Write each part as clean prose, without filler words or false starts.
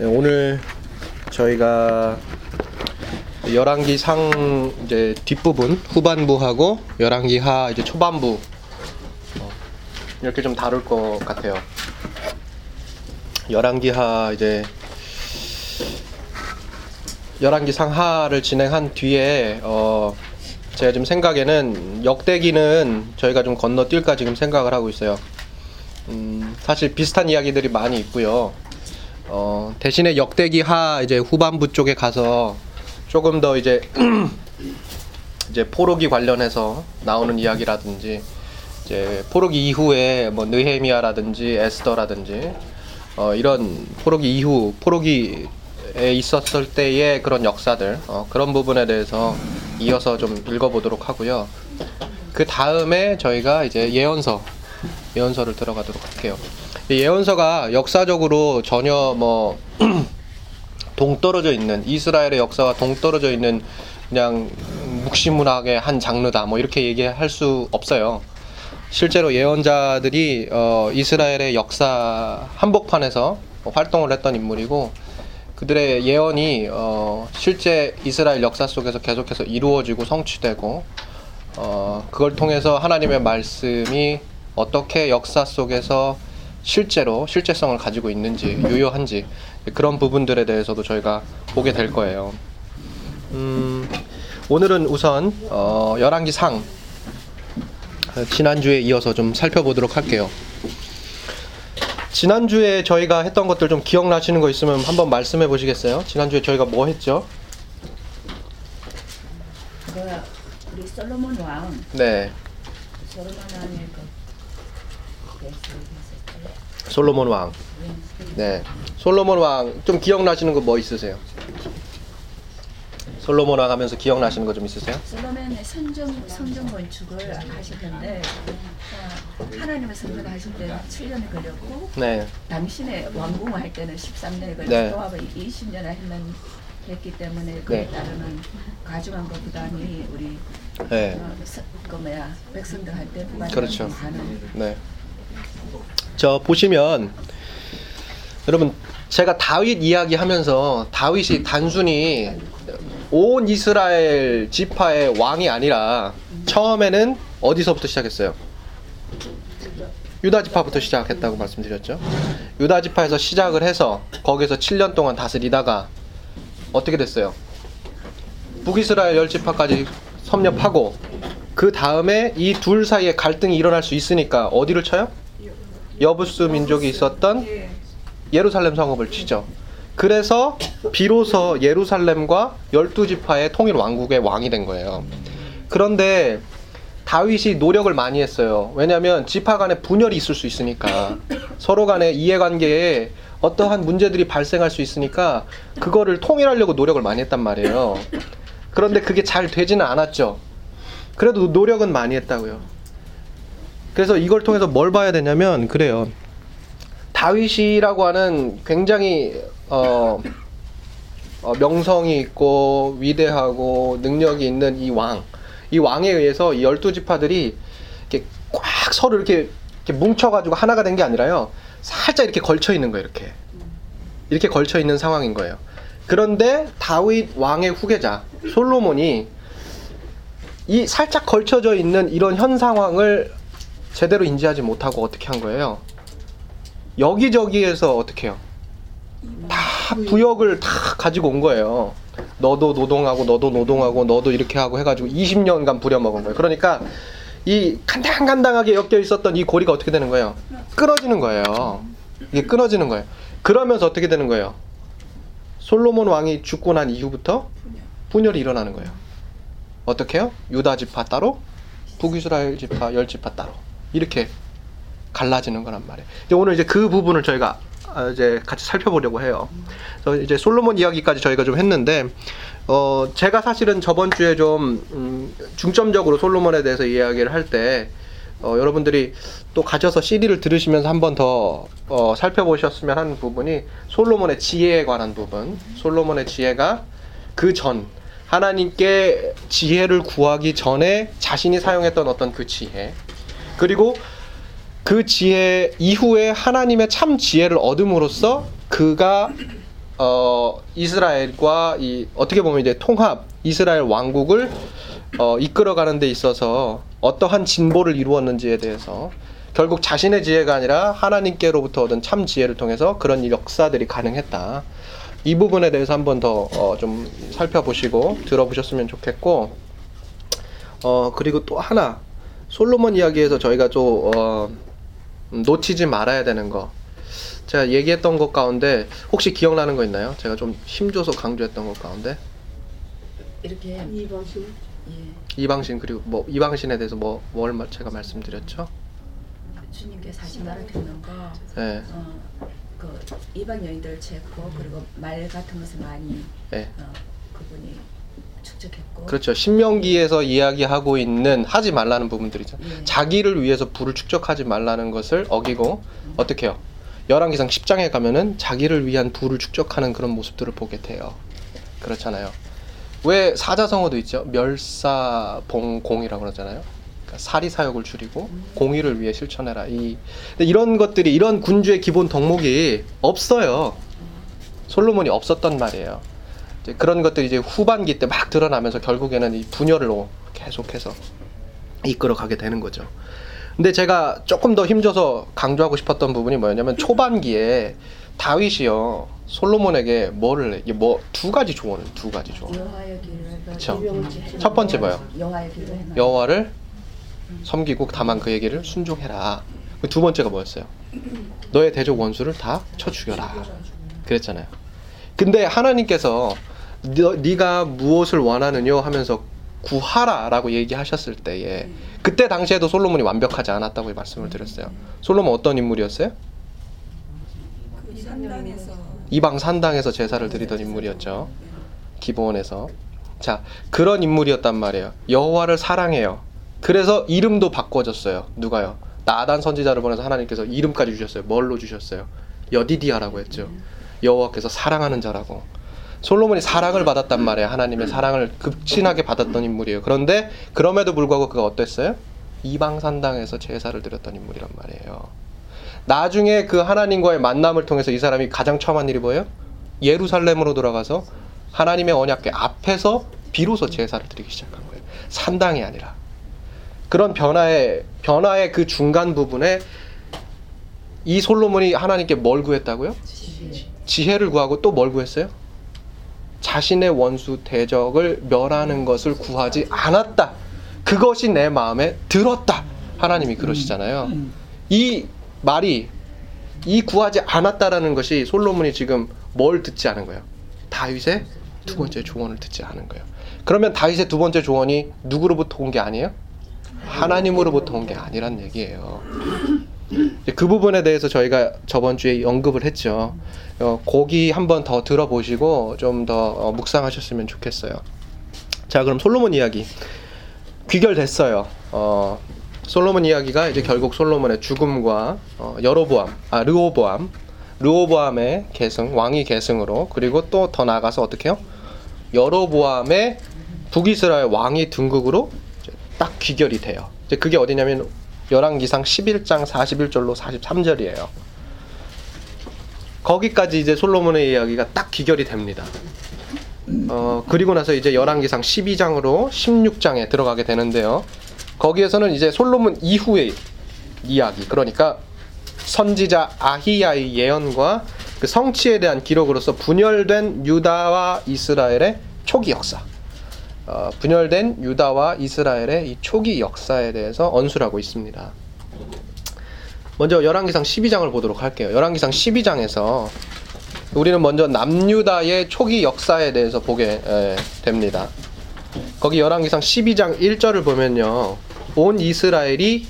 네, 오늘 저희가 열왕기 상 이제 뒷부분 후반부하고 열왕기 하 이제 초반부 이렇게 좀 다룰 것 같아요. 열왕기 하 이제 열왕기 상하를 진행한 뒤에 제가 지금 생각에는 역대기는 저희가 좀 건너뛸까 지금 생각을 하고 있어요. 사실 비슷한 이야기들이 많이 있고요. 대신에 역대기 하 이제 후반부 쪽에 가서 조금 더 이제 이제 포로기 관련해서 나오는 이야기라든지 이제 포로기 이후에 뭐 느헤미야라든지 에스더라든지 이런 포로기 이후 포로기에 있었을 때의 그런 역사들 그런 부분에 대해서 이어서 좀 읽어보도록 하고요. 그 다음에 저희가 이제 예언서를 들어가도록 할게요. 예언서가 역사적으로 전혀 뭐 동떨어져 있는 이스라엘의 역사와 동떨어져 있는 그냥 묵시문학의 한 장르다 뭐 이렇게 얘기할 수 없어요. 실제로 예언자들이 이스라엘의 역사 한복판에서 활동을 했던 인물이고 그들의 예언이 실제 이스라엘 역사 속에서 계속해서 이루어지고 성취되고 그걸 통해서 하나님의 말씀이 어떻게 역사 속에서 실제로 실제성을 가지고 있는지 유효한지 그런 부분들에 대해서도 저희가 보게 될 거예요. 오늘은 우선 열왕기 상 지난주에 이어서 좀 살펴보도록 할게요. 지난주에 저희가 했던 것들 좀 기억나시는 거 있으면 한번 말씀해 보시겠어요? 지난주에 저희가 뭐 했죠? 우리 솔로몬 왕. 네. 솔로몬 왕. 네. 솔로몬 왕 좀 기억나시는 거 뭐 있으세요? 솔로몬 왕 하면서 기억나시는 거 좀 있으세요? 솔로몬의 성전 건축을 하시는데 하나님의 성전을 하실 때는 7년이 걸렸고 네. 당신의 왕궁할 때는 13년이 걸렸고 네. 요압은 20년을 했기 때문에 그에 네. 따르는 가중한 것 부담이 우리 네. 백성들 할 때 부담이 그렇죠. 네. 저 보시면 여러분 제가 다윗 이야기하면서 다윗이 단순히 온 이스라엘 지파의 왕이 아니라 처음에는 어디서부터 시작했어요? 유다 지파부터 시작했다고 말씀드렸죠. 유다 지파에서 시작을 해서 거기서 7년 동안 다스리다가 어떻게 됐어요? 북이스라엘 10지파까지 섭렵하고 그 다음에 이 둘 사이에 갈등이 일어날 수 있으니까 어디를 쳐요? 여부스 민족이 있었던 예루살렘 성읍을 치죠. 그래서 비로소 예루살렘과 12지파의 통일 왕국의 왕이 된 거예요. 그런데 다윗이 노력을 많이 했어요. 왜냐하면 지파 간에 분열이 있을 수 있으니까 서로 간의 이해관계에 어떠한 문제들이 발생할 수 있으니까 그거를 통일하려고 노력을 많이 했단 말이에요. 그런데 그게 잘 되지는 않았죠. 그래도 노력은 많이 했다고요. 그래서 이걸 통해서 뭘 봐야 되냐면 그래요. 다윗이라고 하는 굉장히 명성이 있고 위대하고 능력이 있는 이 왕에 의해서 이 12지파들이 이렇게 꽉 서로 이렇게 뭉쳐가지고 하나가 된 게 아니라요. 살짝 이렇게 걸쳐 있는 거예요. 이렇게 걸쳐 있는 상황인 거예요. 그런데 다윗 왕의 후계자 솔로몬이 이 살짝 걸쳐져 있는 이런 현 상황을 제대로 인지하지 못하고 어떻게 한 거예요? 여기저기에서 어떻게 해요? 다 부역을 다 가지고 온 거예요. 너도 노동하고 너도 노동하고 너도 이렇게 하고 해가지고 20년간 부려먹은 거예요. 그러니까 이 간당간당하게 엮여 있었던 이 고리가 어떻게 되는 거예요? 끊어지는 거예요. 이게 끊어지는 거예요. 그러면서 어떻게 되는 거예요? 솔로몬 왕이 죽고 난 이후부터 분열이 일어나는 거예요. 어떻게 해요? 유다 지파 따로 북이스라엘 지파 10지파 따로 이렇게 갈라지는 거란 말이에요. 이제 오늘 이제 그 부분을 저희가 이제 같이 살펴보려고 해요. 그래서 이제 솔로몬 이야기까지 저희가 좀 했는데, 제가 사실은 저번 주에 좀 중점적으로 솔로몬에 대해서 이야기를 할 때, 여러분들이 또 가져서 CD를 들으시면서 한 번 더 살펴보셨으면 하는 부분이 솔로몬의 지혜에 관한 부분. 솔로몬의 지혜가 그 전. 하나님께 지혜를 구하기 전에 자신이 사용했던 어떤 그 지혜. 그리고 그 지혜 이후에 하나님의 참 지혜를 얻음으로써 그가 이스라엘과 어떻게 보면 이제 통합 이스라엘 왕국을 이끌어가는 데 있어서 어떠한 진보를 이루었는지에 대해서 결국 자신의 지혜가 아니라 하나님께로부터 얻은 참 지혜를 통해서 그런 역사들이 가능했다. 이 부분에 대해서 한번 더 좀 살펴보시고 들어보셨으면 좋겠고, 그리고 또 하나 솔로몬 이야기에서 저희가 좀 놓치지 말아야 되는 거, 제가 얘기했던 것 가운데 혹시 기억나는 거 있나요? 제가 좀 힘줘서 강조했던 것 가운데 이렇게 이방신, 예. 이방신, 그리고 뭐 이방신에 대해서 뭘 제가 말씀드렸죠? 주님께 사신 나라 듣는 거, 네. 그 이방 여인들 제거, 그리고 말 같은 것을 많이, 네. 그분이 축적했고, 그렇죠. 신명기에서, 예. 이야기하고 있는 하지 말라는 부분들이죠. 예. 자기를 위해서 부를 축적하지 말라는 것을 어기고, 어떻게 해요? 열왕기상 10장에 가면은 자기를 위한 부를 축적하는 그런 모습들을 보게 돼요. 그렇잖아요. 왜 사자성어도 있죠? 멸사봉공이라고 그러잖아요. 그러니까 사리사욕을 줄이고 공의를 위해 실천해라. 근데 이런 것들이, 이런 군주의 기본 덕목이 없어요. 솔로몬이 없었단 말이에요. 이제 그런 것들이 이제 후반기 때 막 드러나면서 결국에는 이 분열을 계속해서 이끌어가게 되는 거죠. 근데 제가 조금 더 힘줘서 강조하고 싶었던 부분이 뭐였냐면, 초반기에 다윗이요 솔로몬에게 뭐를, 이게 뭐 두 가지 조언. 그렇죠. 첫 번째 뭐요? 여호와를 섬기고 다만 그 얘기를 순종해라. 두 번째가 뭐였어요? 너의 대적 원수를 다 쳐 죽여라. 그랬잖아요. 근데 하나님께서 네가 무엇을 원하느냐 하면서 구하라라고 얘기하셨을 때에, 그때 당시에도 솔로몬이 완벽하지 않았다고 말씀을 드렸어요. 솔로몬 어떤 인물이었어요? 이방 산당에서 제사를 드리던 인물이었죠. 기브온에서. 자, 그런 인물이었단 말이에요. 여호와를 사랑해요. 그래서 이름도 바꿔줬어요. 누가요? 나단 선지자를 보내서 하나님께서 이름까지 주셨어요. 뭘로 주셨어요? 여디디아라고 했죠. 여호와께서 사랑하는 자라고. 솔로몬이 사랑을 받았단 말이에요. 하나님의 사랑을 극진하게 받았던 인물이에요. 그런데 그럼에도 불구하고 그가 어땠어요? 이방 산당에서 제사를 드렸던 인물이란 말이에요. 나중에 그 하나님과의 만남을 통해서 이 사람이 가장 처음 한 일이 뭐예요? 예루살렘으로 돌아가서 하나님의 언약궤 앞에서 비로소 제사를 드리기 시작한 거예요. 산당이 아니라. 그런 변화의 그 중간 부분에 이 솔로몬이 하나님께 뭘 구했다고요? 지혜를 구하고 또 뭘 구했어요? 자신의 원수 대적을 멸하는 것을 구하지 않았다. 그것이 내 마음에 들었다. 하나님이 그러시잖아요. 이 말이, 이 구하지 않았다라는 것이 솔로몬이 지금 뭘 듣지 않은 거예요? 다윗의 두 번째 조언을 듣지 않은 거예요. 그러면 다윗의 두 번째 조언이 누구로부터 온 게 아니에요? 하나님으로부터 온 게 아니란 얘기예요. 그 부분에 대해서 저희가 저번 주에 언급을 했죠. 거기 한번 더 들어보시고 좀 더 묵상하셨으면 좋겠어요. 자, 그럼 솔로몬 이야기 귀결됐어요. 솔로몬 이야기가 이제 결국 솔로몬의 죽음과 르호보암의 계승, 왕위 계승으로, 그리고 또 더 나아가서 어떻게 해요? 여로보암의 북이스라엘 왕위 등극으로 딱 귀결이 돼요. 이제 그게 어디냐면 열왕기상 11장 41절로 43절이에요. 거기까지 이제 솔로몬의 이야기가 딱 귀결이 됩니다. 그리고 나서 이제 열왕기상 12장으로 16장에 들어가게 되는데요. 거기에서는 이제 솔로몬 이후의 이야기, 그러니까 선지자 아히야의 예언과 그 성취에 대한 기록으로서 분열된 유다와 이스라엘의 초기 역사, 분열된 유다와 이스라엘의 이 초기 역사에 대해서 언술하고 있습니다. 먼저 열왕기상 12장을 보도록 할게요. 열왕기상 12장에서 우리는 먼저 남유다의 초기 역사에 대해서 보게 됩니다. 거기 열왕기상 12장 1절을 보면요, 온 이스라엘이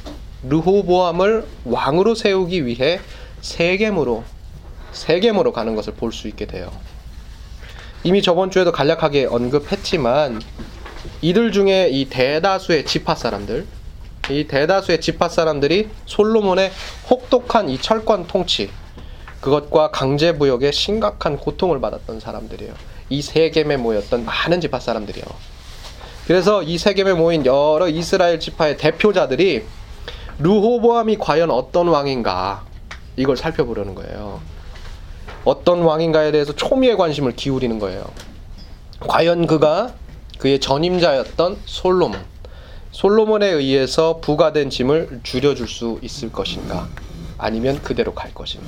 르호보암을 왕으로 세우기 위해 세겜으로 가는 것을 볼 수 있게 돼요. 이미 저번 주에도 간략하게 언급했지만, 이들 중에 이 대다수의 지파 사람들이 솔로몬의 혹독한 이 철권 통치, 그것과 강제 부역에 심각한 고통을 받았던 사람들이에요. 이 세겜에 모였던 많은 지파 사람들이요. 그래서 이 세겜에 모인 여러 이스라엘 지파의 대표자들이 르호보암이 과연 어떤 왕인가, 이걸 살펴보려는 거예요. 어떤 왕인가에 대해서 초미의 관심을 기울이는 거예요. 과연 그가 그의 전임자였던 솔로몬에 의해서 부과된 짐을 줄여줄 수 있을 것인가, 아니면 그대로 갈 것인가.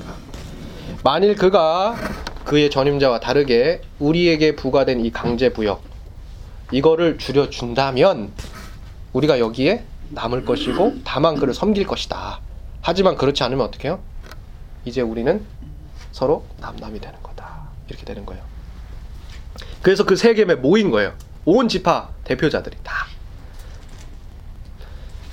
만일 그가 그의 전임자와 다르게 우리에게 부과된 이 강제부역, 이거를 줄여준다면 우리가 여기에 남을 것이고 다만 그를 섬길 것이다. 하지만 그렇지 않으면 어떻게 해요? 이제 우리는 서로 남남이 되는 거다. 이렇게 되는 거예요. 그래서 그 세겜에 모인 거예요. 온 지파 대표자들이 다.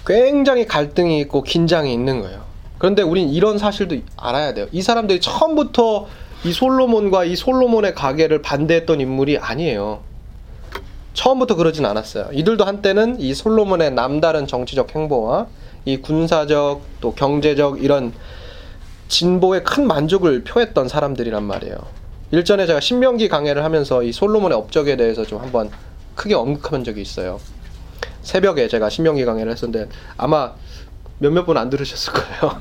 굉장히 갈등이 있고 긴장이 있는 거예요. 그런데 우린 이런 사실도 알아야 돼요. 이 사람들이 처음부터 이 솔로몬과 이 솔로몬의 가계를 반대했던 인물이 아니에요. 처음부터 그러진 않았어요. 이들도 한때는 이 솔로몬의 남다른 정치적 행보와 이 군사적 또 경제적 이런 진보에 큰 만족을 표했던 사람들이란 말이에요. 일전에 제가 신명기 강해를 하면서 이 솔로몬의 업적에 대해서 좀 한번 크게 언급한 적이 있어요. 새벽에 제가 신명기 강해를 했었는데 아마 몇몇 분 안 들으셨을 거예요.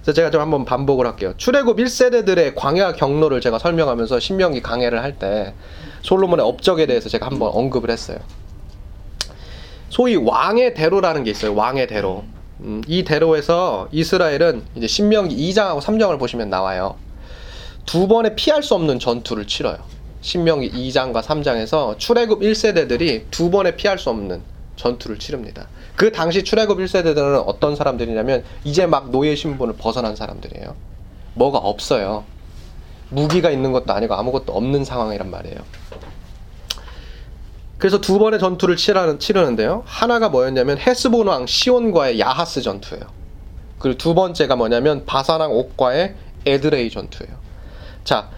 그래서 제가 좀 한번 반복을 할게요. 출애굽 1세대들의 광야 경로를 제가 설명하면서 신명기 강해를 할 때 솔로몬의 업적에 대해서 제가 한번 언급을 했어요. 소위 왕의 대로라는 게 있어요. 왕의 대로. 이 대로에서 이스라엘은 이제 신명기 2장하고 3장을 보시면 나와요. 두 번의 피할 수 없는 전투를 치러요. 신명기 2장과 3장에서 출애굽 1세대들이 두 번의 피할 수 없는 전투를 치릅니다. 그 당시 출애굽 1세대들은 어떤 사람들이냐면 이제 막 노예 신분을 벗어난 사람들이에요. 뭐가 없어요. 무기가 있는 것도 아니고 아무것도 없는 상황이란 말이에요. 그래서 두 번의 전투를 치르는데요. 하나가 뭐였냐면 헤스본 왕 시온과의 야하스 전투예요. 그리고 두 번째가 뭐냐면 바산 왕 옥과의 에드레이 전투예요. 자,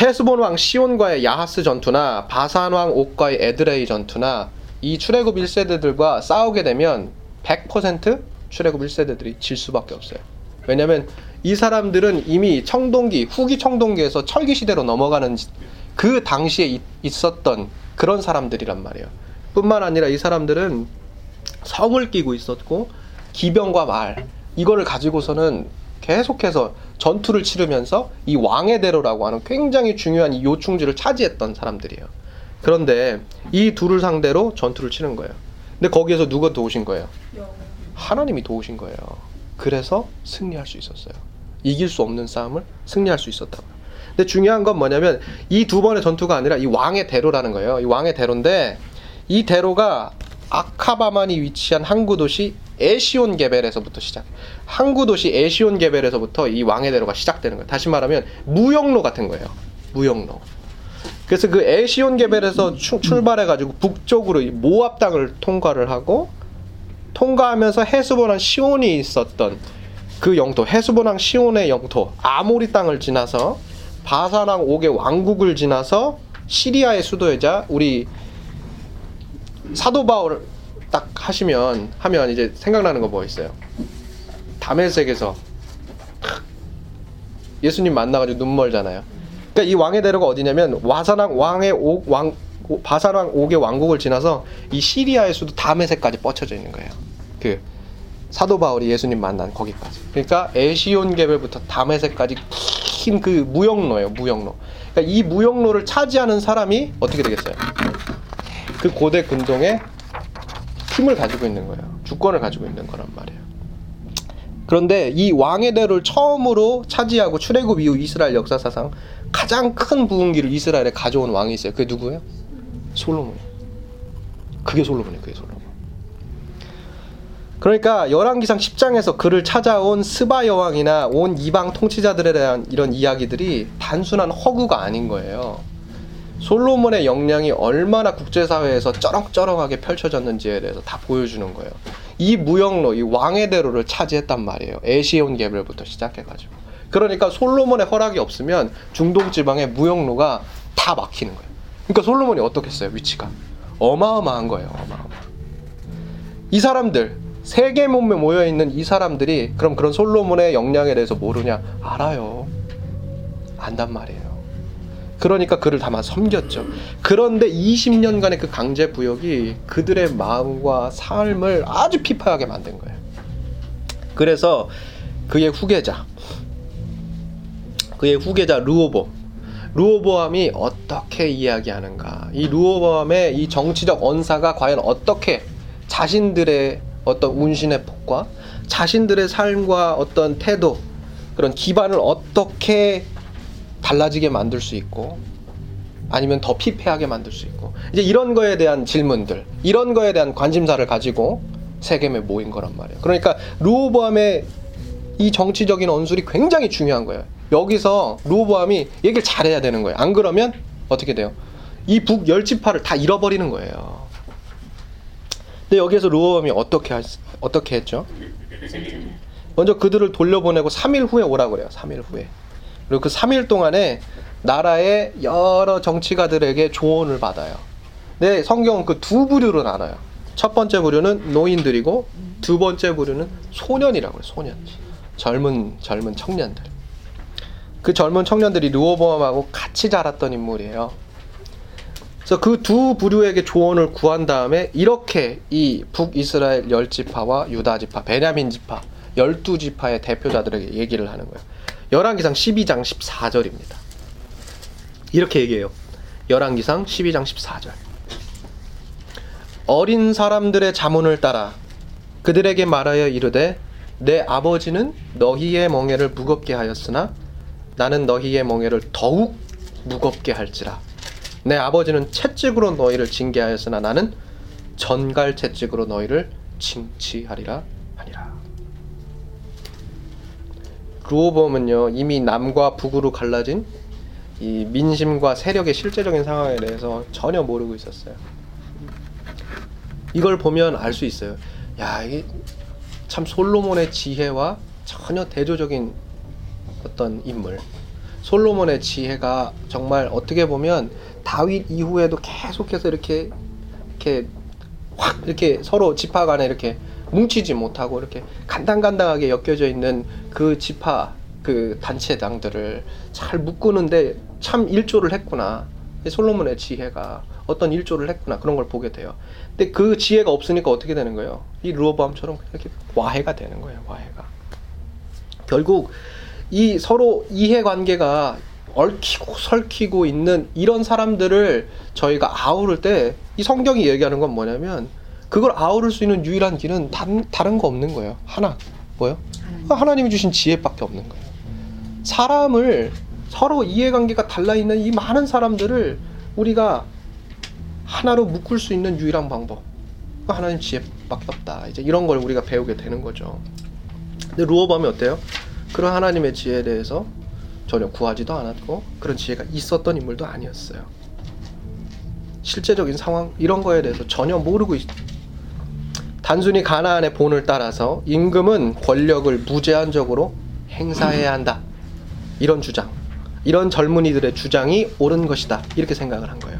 헤스본 왕 시온과의 야하스 전투나 바산 왕 옥과의 에드레이 전투나 이 출애굽 1세대들과 싸우게 되면 100% 출애굽 1세대들이 질 수밖에 없어요. 왜냐면 이 사람들은 이미 청동기, 후기 청동기에서 철기 시대로 넘어가는 그 당시에 있었던 그런 사람들이란 말이에요. 뿐만 아니라 이 사람들은 성을 끼고 있었고 기병과 말, 이거를 가지고서는 계속해서 전투를 치르면서 이 왕의 대로라고 하는 굉장히 중요한 이 요충지를 차지했던 사람들이에요. 그런데 이 둘을 상대로 전투를 치는 거예요. 근데 거기에서 누가 도우신 거예요? 하나님이 도우신 거예요. 그래서 승리할 수 있었어요. 이길 수 없는 싸움을 승리할 수 있었다고요. 근데 중요한 건 뭐냐면 이 두 번의 전투가 아니라 이 왕의 대로라는 거예요. 이 왕의 대로인데 이 대로가 아카바만이 위치한 항구 도시 에시온 게벨에서부터 시작해요. 항구 도시 에시온 게벨에서부터 이 왕의 대로가 시작되는 거예요. 다시 말하면 무역로 같은 거예요. 무역로. 그래서 그 에시온 게벨에서 출발해가지고 북쪽으로 모압 땅을 통과를 하고, 통과하면서 헤스본 왕 시온이 있었던 그 영토, 헤스본 왕 시온의 영토 아모리 땅을 지나서 바산 왕 옥의 왕국을 지나서 시리아의 수도이자 우리 사도 바울 딱 하면 이제 생각나는 거 뭐 있어요? 다메섹에서 예수님 만나가지고 눈멀잖아요. 그러니까 이 왕의 대로가 어디냐면 바산 왕 옥의 왕국을 지나서 이 시리아의 수도 다메섹까지 뻗쳐져 있는 거예요. 그 사도 바울이 예수님 만난 거기까지. 그러니까 에시온 게벨부터 다메섹까지 긴 그 무역로예요. 무역로. 그러니까 이 무역로를 차지하는 사람이 어떻게 되겠어요? 그 고대 근동의 힘을 가지고 있는 거예요. 주권을 가지고 있는 거란 말이에요. 그런데 이 왕의 대로를 처음으로 차지하고 출애굽 이후 이스라엘 역사사상 가장 큰 부흥기를 이스라엘에 가져온 왕이 있어요. 그게 누구예요? 솔로몬이에요. 그게 솔로몬이에요. 그게 솔로몬. 그러니까 열왕기상 10장에서 그를 찾아온 스바 여왕이나 온 이방 통치자들에 대한 이런 이야기들이 단순한 허구가 아닌 거예요. 솔로몬의 역량이 얼마나 국제사회에서 쩌렁쩌렁하게 펼쳐졌는지에 대해서 다 보여주는 거예요. 이 무역로, 이 왕의 대로를 차지했단 말이에요. 에시온 게벨부터 시작해가지고. 그러니까 솔로몬의 허락이 없으면 중동 지방의 무역로가 다 막히는 거예요. 그러니까 솔로몬이 어떻겠어요? 위치가 어마어마한 거예요. 어마어마. 이 사람들, 세계 몸에 모여있는 이 사람들이 그럼 그런 솔로몬의 역량에 대해서 모르냐? 알아요. 안단 말이에요. 그러니까 그를 다만 섬겼죠. 그런데 20년간의 그 강제 부역이 그들의 마음과 삶을 아주 피폐하게 만든 거예요. 그래서 그의 후계자 그의 후계자 르호보암이 어떻게 이야기하는가, 이 르호보암의 이 정치적 언사가 과연 어떻게 자신들의 어떤 운신의 폭과 자신들의 삶과 어떤 태도, 그런 기반을 어떻게 달라지게 만들 수 있고 아니면 더 피폐하게 만들 수 있고, 이제 이런 거에 대한 질문들, 이런 거에 대한 관심사를 가지고 세겜에 모인 거란 말이에요. 그러니까 르호보암의 이 정치적인 언술이 굉장히 중요한 거예요. 여기서 르호보암이 얘기를 잘해야 되는 거예요. 안 그러면 어떻게 돼요? 이 북 열지파를 다 잃어버리는 거예요. 근데 여기에서 르호보암이 어떻게 했죠? 먼저 그들을 돌려보내고 3일 후에 오라고 그래요. 3일 후에. 그리고 그 3일 동안에 나라의 여러 정치가들에게 조언을 받아요. 근데 성경은 그 두 부류로 나눠요. 첫 번째 부류는 노인들이고, 두 번째 부류는 소년이라고 해요. 소년. 젊은 청년들. 그 젊은 청년들이 르호보암하고 같이 자랐던 인물이에요. 그래서 그 두 부류에게 조언을 구한 다음에 이렇게 이 북이스라엘 열지파와 유다지파, 베냐민지파, 12지파의 대표자들에게 얘기를 하는 거예요. 열왕기상 12장 14절입니다. 이렇게 얘기해요. 열왕기상 12장 14절. 어린 사람들의 자문을 따라 그들에게 말하여 이르되, 내 아버지는 너희의 멍에를 무겁게 하였으나 나는 너희의 멍에를 더욱 무겁게 할지라. 내 아버지는 채찍으로 너희를 징계하였으나 나는 전갈 채찍으로 너희를 징치하리라 하니라. 르호보암은요, 이미 남과 북으로 갈라진 이 민심과 세력의 실제적인 상황에 대해서 전혀 모르고 있었어요. 이걸 보면 알 수 있어요. 야, 이게 참 솔로몬의 지혜와 전혀 대조적인 어떤 인물. 솔로몬의 지혜가 정말 어떻게 보면 다윗 이후에도 계속해서 이렇게 서로 지파 간에 이렇게 뭉치지 못하고 이렇게 간당간당하게 엮여져 있는 그 지파, 그 단체당들을 잘 묶으는데 참 일조를 했구나. 솔로몬의 지혜가 어떤 일조를 했구나. 그런 걸 보게 돼요. 근데 그 지혜가 없으니까 어떻게 되는 거예요? 이 르호보암처럼 이렇게 와해가 되는 거예요. 와해가. 결국 이 서로 이해관계가 얽히고 설키고 있는 이런 사람들을 저희가 아우를 때 이 성경이 얘기하는 건 뭐냐면, 그걸 아우를 수 있는 유일한 길은 다른 거 없는 거예요. 하나. 뭐예요? 하나님이 주신 지혜밖에 없는 거예요. 사람을, 서로 이해관계가 달라있는 이 많은 사람들을 우리가 하나로 묶을 수 있는 유일한 방법, 하나님 지혜밖에 없다. 이제 이런 걸 우리가 배우게 되는 거죠. 근데 르호보암이 어때요? 그런 하나님의 지혜에 대해서 전혀 구하지도 않았고, 그런 지혜가 있었던 인물도 아니었어요. 실제적인 상황, 이런 거에 대해서 전혀 모르고 단순히 가나안의 본을 따라서 임금은 권력을 무제한적으로 행사해야 한다, 이런 주장, 이런 젊은이들의 주장이 옳은 것이다, 이렇게 생각을 한 거예요.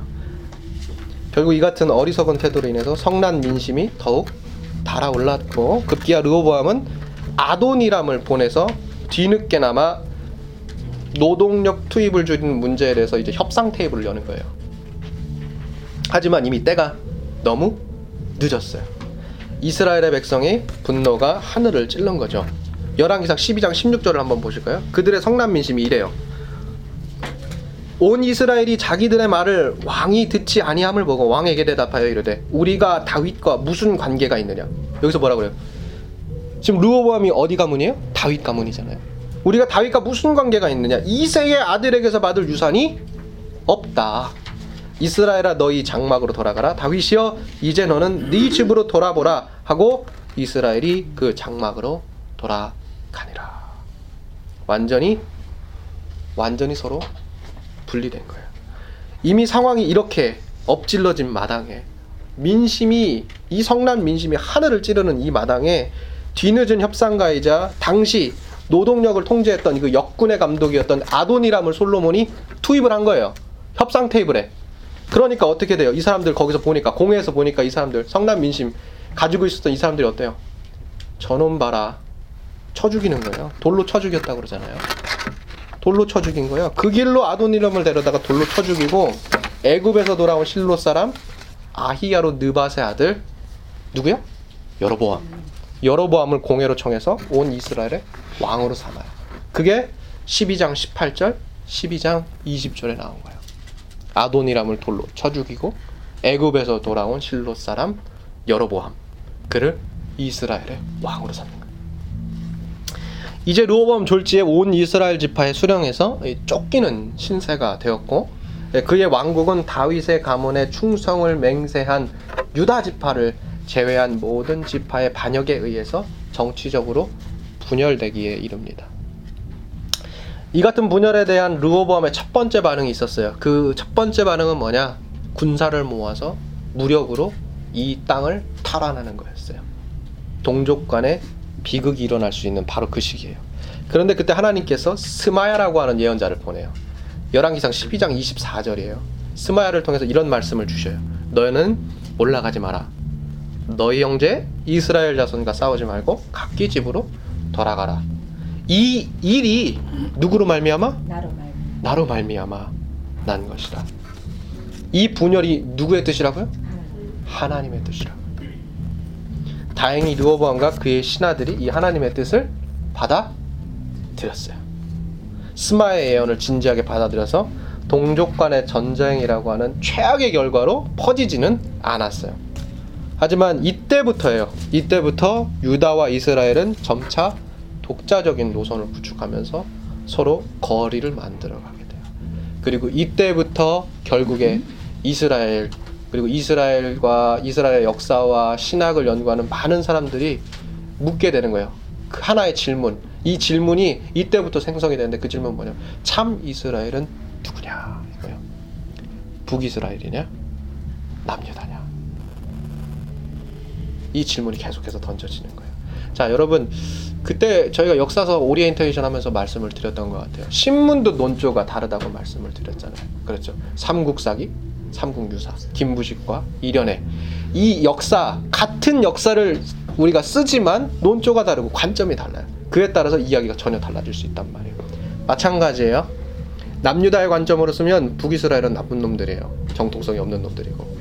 결국 이 같은 어리석은 태도로 인해서 성난 민심이 더욱 달아올랐고, 급기야 르호보암은 아도니람을 보내서 뒤늦게나마 노동력 투입을 줄이는 문제에 대해서 이제 협상 테이블을 여는 거예요. 하지만 이미 때가 너무 늦었어요. 이스라엘의 백성이 분노가 하늘을 찔른 거죠. 열왕기상 12장 16절을 한번 보실까요? 그들의 성난 민심이 이래요. 온 이스라엘이 자기들의 말을 왕이 듣지 아니함을 보고 왕에게 대답하여 이르되, 우리가 다윗과 무슨 관계가 있느냐. 여기서 뭐라 그래요? 지금 르호보암이 어디 가문이에요? 다윗 가문이잖아요. 우리가 다윗과 무슨 관계가 있느냐. 이새의 아들에게서 받을 유산이 없다. 이스라엘아, 너희 장막으로 돌아가라. 다윗이여, 이제 너는 네 집으로 돌아보라 하고 이스라엘이 그 장막으로 돌아가니라. 완전히 서로 분리된 거예요. 이미 상황이 이렇게 엎질러진 마당에, 민심이, 이 성난 민심이 하늘을 찌르는 이 마당에 뒤늦은 협상가이자 당시 노동력을 통제했던 그 역군의 감독이었던 아도니람을 솔로몬이 투입을 한 거예요. 협상 테이블에. 그러니까 어떻게 돼요? 이 사람들 거기서 보니까, 공회에서 보니까 이 사람들, 성난 민심 가지고 있었던 이 사람들이 어때요? 저놈 봐라. 쳐 죽이는 거예요. 돌로 쳐 죽였다고 그러잖아요. 돌로 쳐 죽인 거예요. 그 길로 아도니람을 데려다가 돌로 쳐 죽이고, 애굽에서 돌아온 실로 사람 아히야로 느밧의 아들 누구요? 여로보암을 공회로 청해서 온 이스라엘의 왕으로 삼아요. 그게 12장 18절, 12장 20절에 나온 거예요. 아도니람을 돌로 쳐 죽이고 애굽에서 돌아온 실롯 사람 여로보암, 그를 이스라엘의 왕으로 삼는 거예요. 이제 르호보암 졸지에 온 이스라엘 지파의 수령에서 쫓기는 신세가 되었고, 그의 왕국은 다윗의 가문의 충성을 맹세한 유다 지파를 제외한 모든 지파의 반역에 의해서 정치적으로 분열되기에 이릅니다. 이 같은 분열에 대한 르호보암의 첫 번째 반응이 있었어요. 그 첫 번째 반응은 뭐냐? 군사를 모아서 무력으로 이 땅을 탈환하는 거였어요. 동족 간의 비극이 일어날 수 있는 바로 그 시기예요. 그런데 그때 하나님께서 스마야라고 하는 예언자를 보내요. 열왕기상 12장 24절이에요. 스마야를 통해서 이런 말씀을 주셔요. 너희는 올라가지 마라. 너희 형제 이스라엘 자손과 싸우지 말고 각기 집으로 돌아가라. 이 일이 누구로 말미암아? 나로 말미암아 난 것이다. 이 분열이 누구의 뜻이라고요? 하나님의 뜻이라고요. 다행히 르호보암과 그의 신하들이 이 하나님의 뜻을 받아들였어요. 스마의 예언을 진지하게 받아들여서 동족 간의 전쟁이라고 하는 최악의 결과로 퍼지지는 않았어요. 하지만 이때부터예요. 이때부터 유다와 이스라엘은 점차 독자적인 노선을 구축하면서 서로 거리를 만들어가게 돼요. 그리고 이때부터 결국에 이스라엘, 그리고 이스라엘과 이스라엘 역사와 신학을 연구하는 많은 사람들이 묻게 되는 거예요. 그 하나의 질문, 이 질문이 이때부터 생성이 되는데, 그 질문은 뭐냐면 참 이스라엘은 누구냐 이거예요. 북이스라엘이냐 남유다냐, 이 질문이 계속해서 던져지는 거예요. 자, 여러분, 그때 저희가 역사서 오리엔테이션 하면서 말씀을 드렸던 것 같아요. 신문도 논조가 다르다고 말씀을 드렸잖아요. 그렇죠. 삼국사기, 삼국유사, 김부식과 이련의 이 역사, 같은 역사를 우리가 쓰지만 논조가 다르고 관점이 달라요. 그에 따라서 이야기가 전혀 달라질 수 있단 말이에요. 마찬가지예요. 남유다의 관점으로 쓰면 북이스라엘은 나쁜 놈들이에요. 정통성이 없는 놈들이고,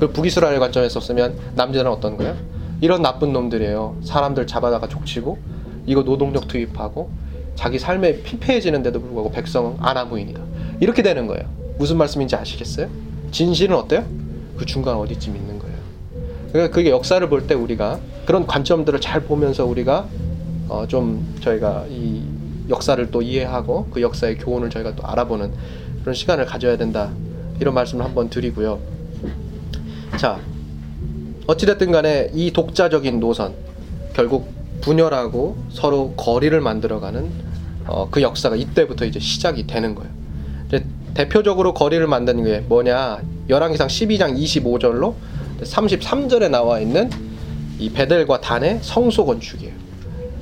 그 북이스라엘 관점에서 쓰면 남유다는 어떤 거예요? 이런 나쁜 놈들이에요. 사람들 잡아다가 족치고 이거 노동력 투입하고 자기 삶에 피폐해지는데도 불구하고 백성은 아나무인이다. 이렇게 되는 거예요. 무슨 말씀인지 아시겠어요? 진실은 어때요? 그 중간 어디쯤 있는 거예요. 그러니까 그게 역사를 볼 때 우리가 그런 관점들을 잘 보면서 우리가 좀 저희가 이 역사를 또 이해하고 그 역사의 교훈을 저희가 또 알아보는 그런 시간을 가져야 된다, 이런 말씀을 한번 드리고요. 자, 어찌됐든 간에 이 독자적인 노선, 결국 분열하고 서로 거리를 만들어가는 그 역사가 이때부터 이제 시작이 되는 거예요. 대표적으로 거리를 만드는 게 뭐냐? 열왕기상 12장 25절로 33절에 나와 있는 이 베델과 단의 성소 건축이에요.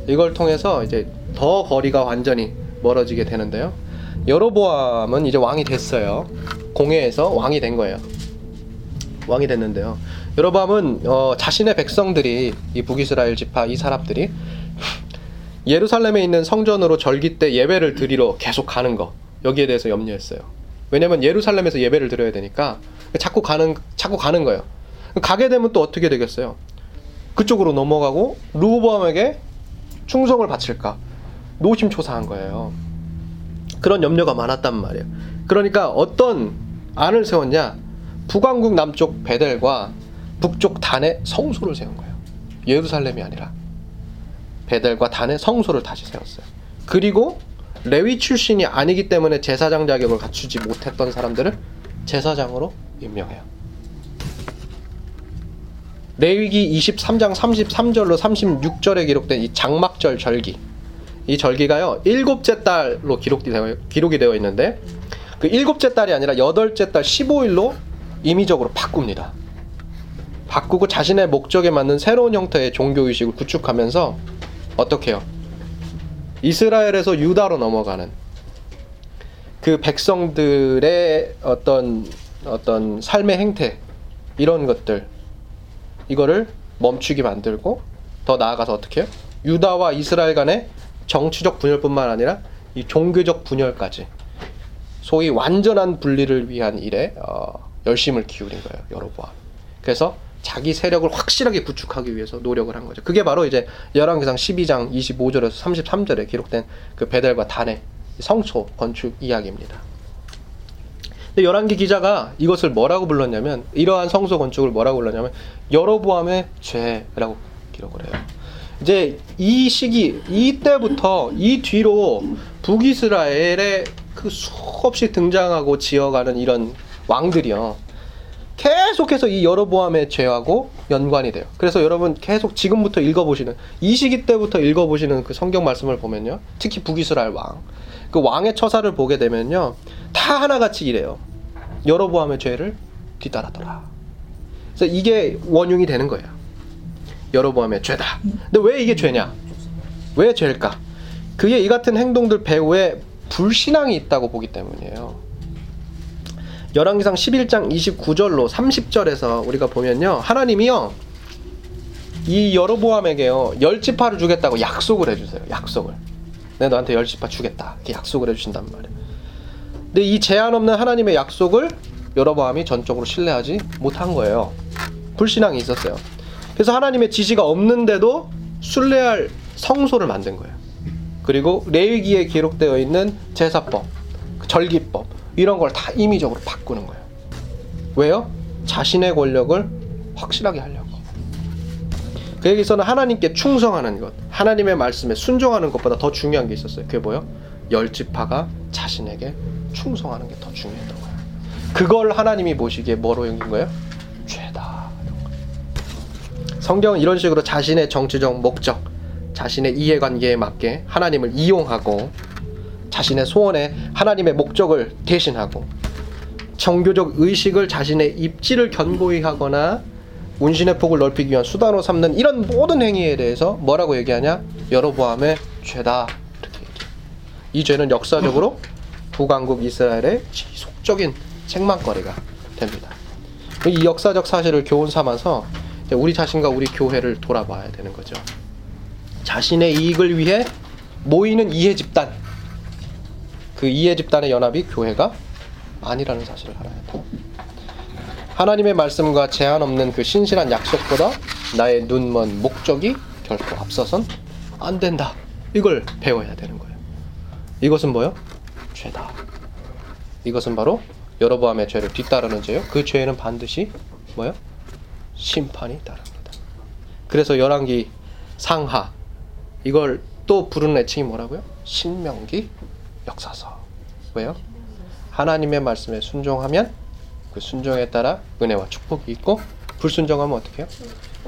이걸 통해서 이제 더 거리가 완전히 멀어지게 되는데요. 여로보암은 이제 왕이 됐어요. 공회에서 왕이 된 거예요. 왕이 됐는데요. 여로보암은 자신의 백성들이, 이 북이스라엘 지파 이 사람들이 예루살렘에 있는 성전으로 절기 때 예배를 드리러 계속 가는 거, 여기에 대해서 염려했어요. 왜냐면 예루살렘에서 예배를 드려야 되니까 자꾸 가는 거예요. 가게 되면 또 어떻게 되겠어요? 그쪽으로 넘어가고 르호보암에게 충성을 바칠까 노심초사한 거예요. 그런 염려가 많았단 말이에요. 그러니까 어떤 안을 세웠냐? 북왕국 남쪽 베델과 북쪽 단의 성소를 세운 거예요. 예루살렘이 아니라 베델과 단의 성소를 다시 세웠어요. 그리고 레위 출신이 아니기 때문에 제사장 자격을 갖추지 못했던 사람들을 제사장으로 임명해요. 레위기 23장 33절로 36절에 기록된 이 장막절 절기, 이 절기가요 7째 달로 기록이 되어 있는데, 그 7째 달이 아니라 8째 달 15일로 임의적으로 바꿉니다. 바꾸고 자신의 목적에 맞는 새로운 형태의 종교의식을 구축하면서 어떻게 해요? 이스라엘에서 유다로 넘어가는 그 백성들의 어떤 삶의 행태, 이런 것들, 이거를 멈추게 만들고, 더 나아가서 어떻게 해요? 유다와 이스라엘 간의 정치적 분열뿐만 아니라 이 종교적 분열까지, 소위 완전한 분리를 위한 일에 열심을 기울인 거예요, 여로보암. 그래서 자기 세력을 확실하게 구축하기 위해서 노력을 한 거죠. 그게 바로 이제 열왕기상 12장 25절에서 33절에 기록된 그 베델과 단의 성소 건축 이야기입니다. 근데 열왕기 기자가 이것을 뭐라고 불렀냐면, 이러한 성소 건축을 뭐라고 불렀냐면 여로보암의 죄라고 기록을 해요. 이제 이 시기, 이때부터 이 뒤로 북이스라엘에 그 수없이 등장하고 지어가는 이런 왕들이요, 계속해서 이 여로보암의 죄하고 연관이 돼요. 그래서 여러분 계속 지금부터 읽어보시는, 이 시기 때부터 읽어보시는 그 성경 말씀을 보면요, 특히 북이스라엘 왕, 그 왕의 처사를 보게 되면요, 다 하나같이 이래요. 여로보암의 죄를 뒤따르더라. 그래서 이게 원흉이 되는 거예요. 여로보암의 죄다. 근데 왜 이게 죄냐? 왜 죄일까? 그의 이 같은 행동들 배후에 불신앙이 있다고 보기 때문이에요. 열왕기상 11장 29절로 30절에서 우리가 보면요, 하나님이요 이 여로보암에게요 10지파를 주겠다고 약속을 해주세요. 약속을, 내가 너한테 10지파 주겠다, 이렇게 약속을 해주신단 말이에요. 근데 이 제한 없는 하나님의 약속을 여로보암이 전적으로 신뢰하지 못한 거예요. 불신앙이 있었어요. 그래서 하나님의 지시가 없는데도 순례할 성소를 만든 거예요. 그리고 레위기에 기록되어 있는 제사법, 절기법, 이런 걸 다 임의적으로 바꾸는 거예요. 왜요? 자신의 권력을 확실하게 하려고. 그 얘기에서는 하나님께 충성하는 것, 하나님의 말씀에 순종하는 것보다 더 중요한 게 있었어요. 그게 뭐예요? 열지파가 자신에게 충성하는 게 더 중요했던 거예요. 그걸 하나님이 보시기에 뭐로 여긴 거예요? 죄다. 성경은 이런 식으로 자신의 정치적 목적, 자신의 이해관계에 맞게 하나님을 이용하고, 자신의 소원에 하나님의 목적을 대신하고, 종교적 의식을 자신의 입지를 견고히 하거나 운신의 폭을 넓히기 위한 수단으로 삼는 이런 모든 행위에 대해서 뭐라고 얘기하냐? 여로보암의 죄다, 이렇게 얘기해요. 이 죄는 역사적으로 북왕국 이스라엘의 지속적인 책망거리가 됩니다. 이 역사적 사실을 교훈 삼아서 우리 자신과 우리 교회를 돌아봐야 되는 거죠. 자신의 이익을 위해 모이는 이해 집단, 그 이해 집단의 연합이 교회가 아니라는 사실을 알아야 돼. 하나님의 말씀과 제한 없는 그 신실한 약속보다 나의 눈먼 목적이 결코 앞서선 안 된다. 이걸 배워야 되는 거예요. 이것은 뭐요? 죄다. 이것은 바로 여로보암의 죄를 뒤따르는 죄요. 그 죄에는 반드시 뭐요? 심판이 따릅니다. 그래서 열왕기 상하, 이걸 또 부르는 애칭이 뭐라고요? 신명기 역사서. 왜요? 하나님의 말씀에 순종하면 그 순종에 따라 은혜와 축복이 있고, 불순종하면 어떻게 해요?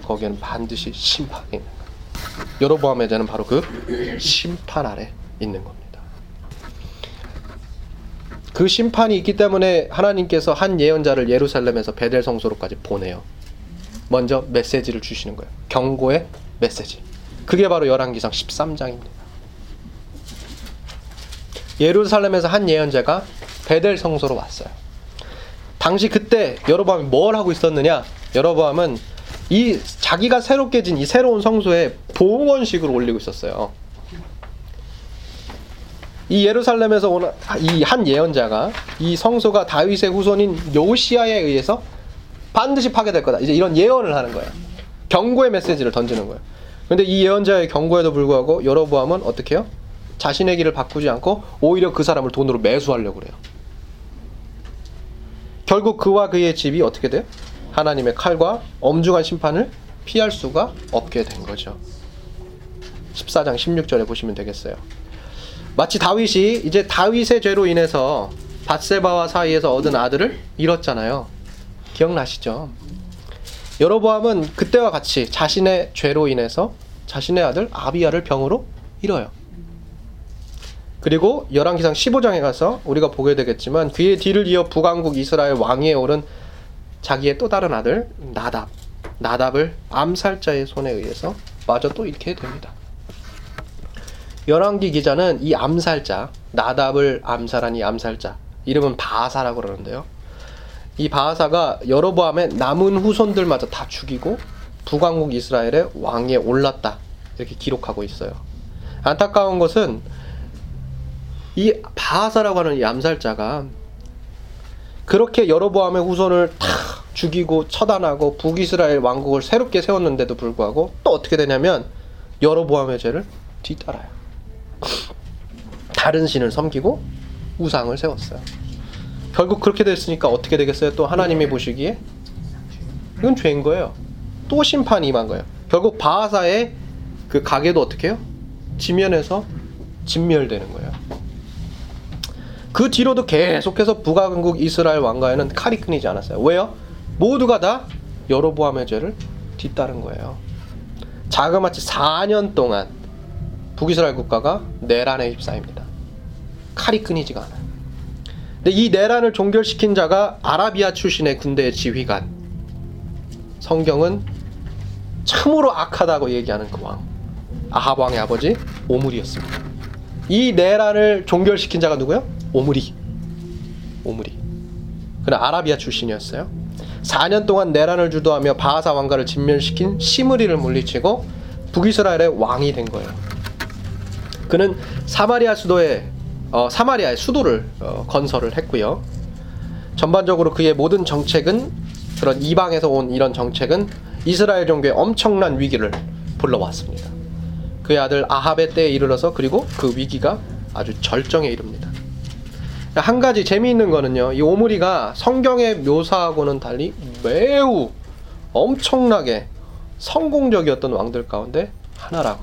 거기에는 반드시 심판이 있는 거예요. 여로보암의 죄는 바로 그 심판 아래 있는 겁니다. 그 심판이 있기 때문에 하나님께서 한 예언자를 예루살렘에서 베델 성소로까지 보내요. 먼저 메시지를 주시는 거예요. 경고의 메시지. 그게 바로 열왕기상 13장입니다. 예루살렘에서 한 예언자가 베델 성소로 왔어요. 당시 그때 여로보암이 뭘 하고 있었느냐? 여로보암은 이 자기가 새롭게 진 이 새로운 성소에 봉헌식으로 올리고 있었어요. 이 예루살렘에서 온 이 한 예언자가, 이 성소가 다윗의 후손인 요시야에 의해서 반드시 파괴될 거다, 이제 이런 예언을 하는 거예요. 경고의 메시지를 던지는 거예요. 그런데 이 예언자의 경고에도 불구하고 여로보암은 어떻게 해요? 자신의 길을 바꾸지 않고 오히려 그 사람을 돈으로 매수하려고 그래요. 결국 그와 그의 집이 어떻게 돼요? 하나님의 칼과 엄중한 심판을 피할 수가 없게 된 거죠. 14장 16절에 보시면 되겠어요. 마치 다윗이 이제 다윗의 죄로 인해서 밧세바와 사이에서 얻은 아들을 잃었잖아요. 기억나시죠? 여로보암은 그때와 같이 자신의 죄로 인해서 자신의 아들 아비야를 병으로 잃어요. 그리고 열왕기상 15장에 가서 우리가 보게 되겠지만, 그의 뒤를 이어 북왕국 이스라엘 왕위에 오른 자기의 또 다른 아들 나답을 암살자의 손에 의해서 마저 또 잃게 됩니다. 열왕기 기자는 이 암살자, 나답을 암살한 이 암살자, 이름은 바하사라고 그러는데요, 이 바하사가 여로보암의 남은 후손들마저 다 죽이고 북왕국 이스라엘의 왕위에 올랐다, 이렇게 기록하고 있어요. 안타까운 것은 이 바하사라고 하는 이 암살자가 그렇게 여로보암의 후손을 다 죽이고 처단하고 북이스라엘 왕국을 새롭게 세웠는데도 불구하고 또 어떻게 되냐면 여로보암의 죄를 뒤따라요. 다른 신을 섬기고 우상을 세웠어요. 결국 그렇게 됐으니까 어떻게 되겠어요? 또 하나님이 보시기에 이건 죄인 거예요. 또 심판이 임한 거예요. 결국 바하사의 그 가게도 어떻게 해요? 지면에서 진멸되는 거예요. 그 뒤로도 계속해서 북아근국 이스라엘 왕가에는 칼이 끊이지 않았어요. 왜요? 모두가 다 여로보암의 죄를 뒤따른 거예요. 자그마치 4년 동안 북이스라엘 국가가 내란에 휩싸입니다. 칼이 끊이지가 않아요. 근데 이 내란을 종결시킨 자가 아라비아 출신의 군대의 지휘관, 성경은 참으로 악하다고 얘기하는 그 왕, 아합 왕의 아버지 오므리였습니다. 이 내란을 종결시킨 자가 누구요? 오므리. 그는 아라비아 출신이었어요. 4년 동안 내란을 주도하며 바하사 왕가를 진멸시킨 시므리를 물리치고 북이스라엘의 왕이 된 거예요. 그는 사마리아의 수도를 건설을 했고요. 전반적으로 그의 모든 정책은, 그런 이방에서 온 이런 정책은 이스라엘 종교에 엄청난 위기를 불러왔습니다. 그의 아들 아합의 때에 이르러서, 그리고 그 위기가 아주 절정에 이릅니다. 한 가지 재미있는 거는요, 이 오므리가 성경의 묘사하고는 달리 매우 엄청나게 성공적이었던 왕들 가운데 하나라고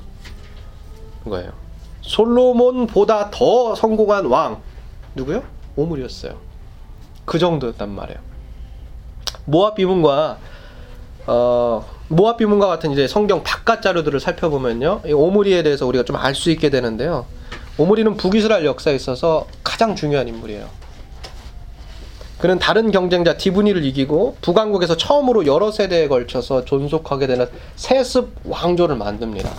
거예요. 솔로몬보다 더 성공한 왕 누구요? 오므리였어요. 그 정도였단 말이에요. 모압 비문과 같은 이제 성경 바깥 자료들을 살펴보면요, 이 오므리에 대해서 우리가 좀 알 수 있게 되는데요. 오므리는 북이스라엘 역사에 있어서 가장 중요한 인물이에요. 그는 다른 경쟁자 디브니를 이기고 북왕국에서 처음으로 여러 세대에 걸쳐서 존속하게 되는 세습 왕조를 만듭니다.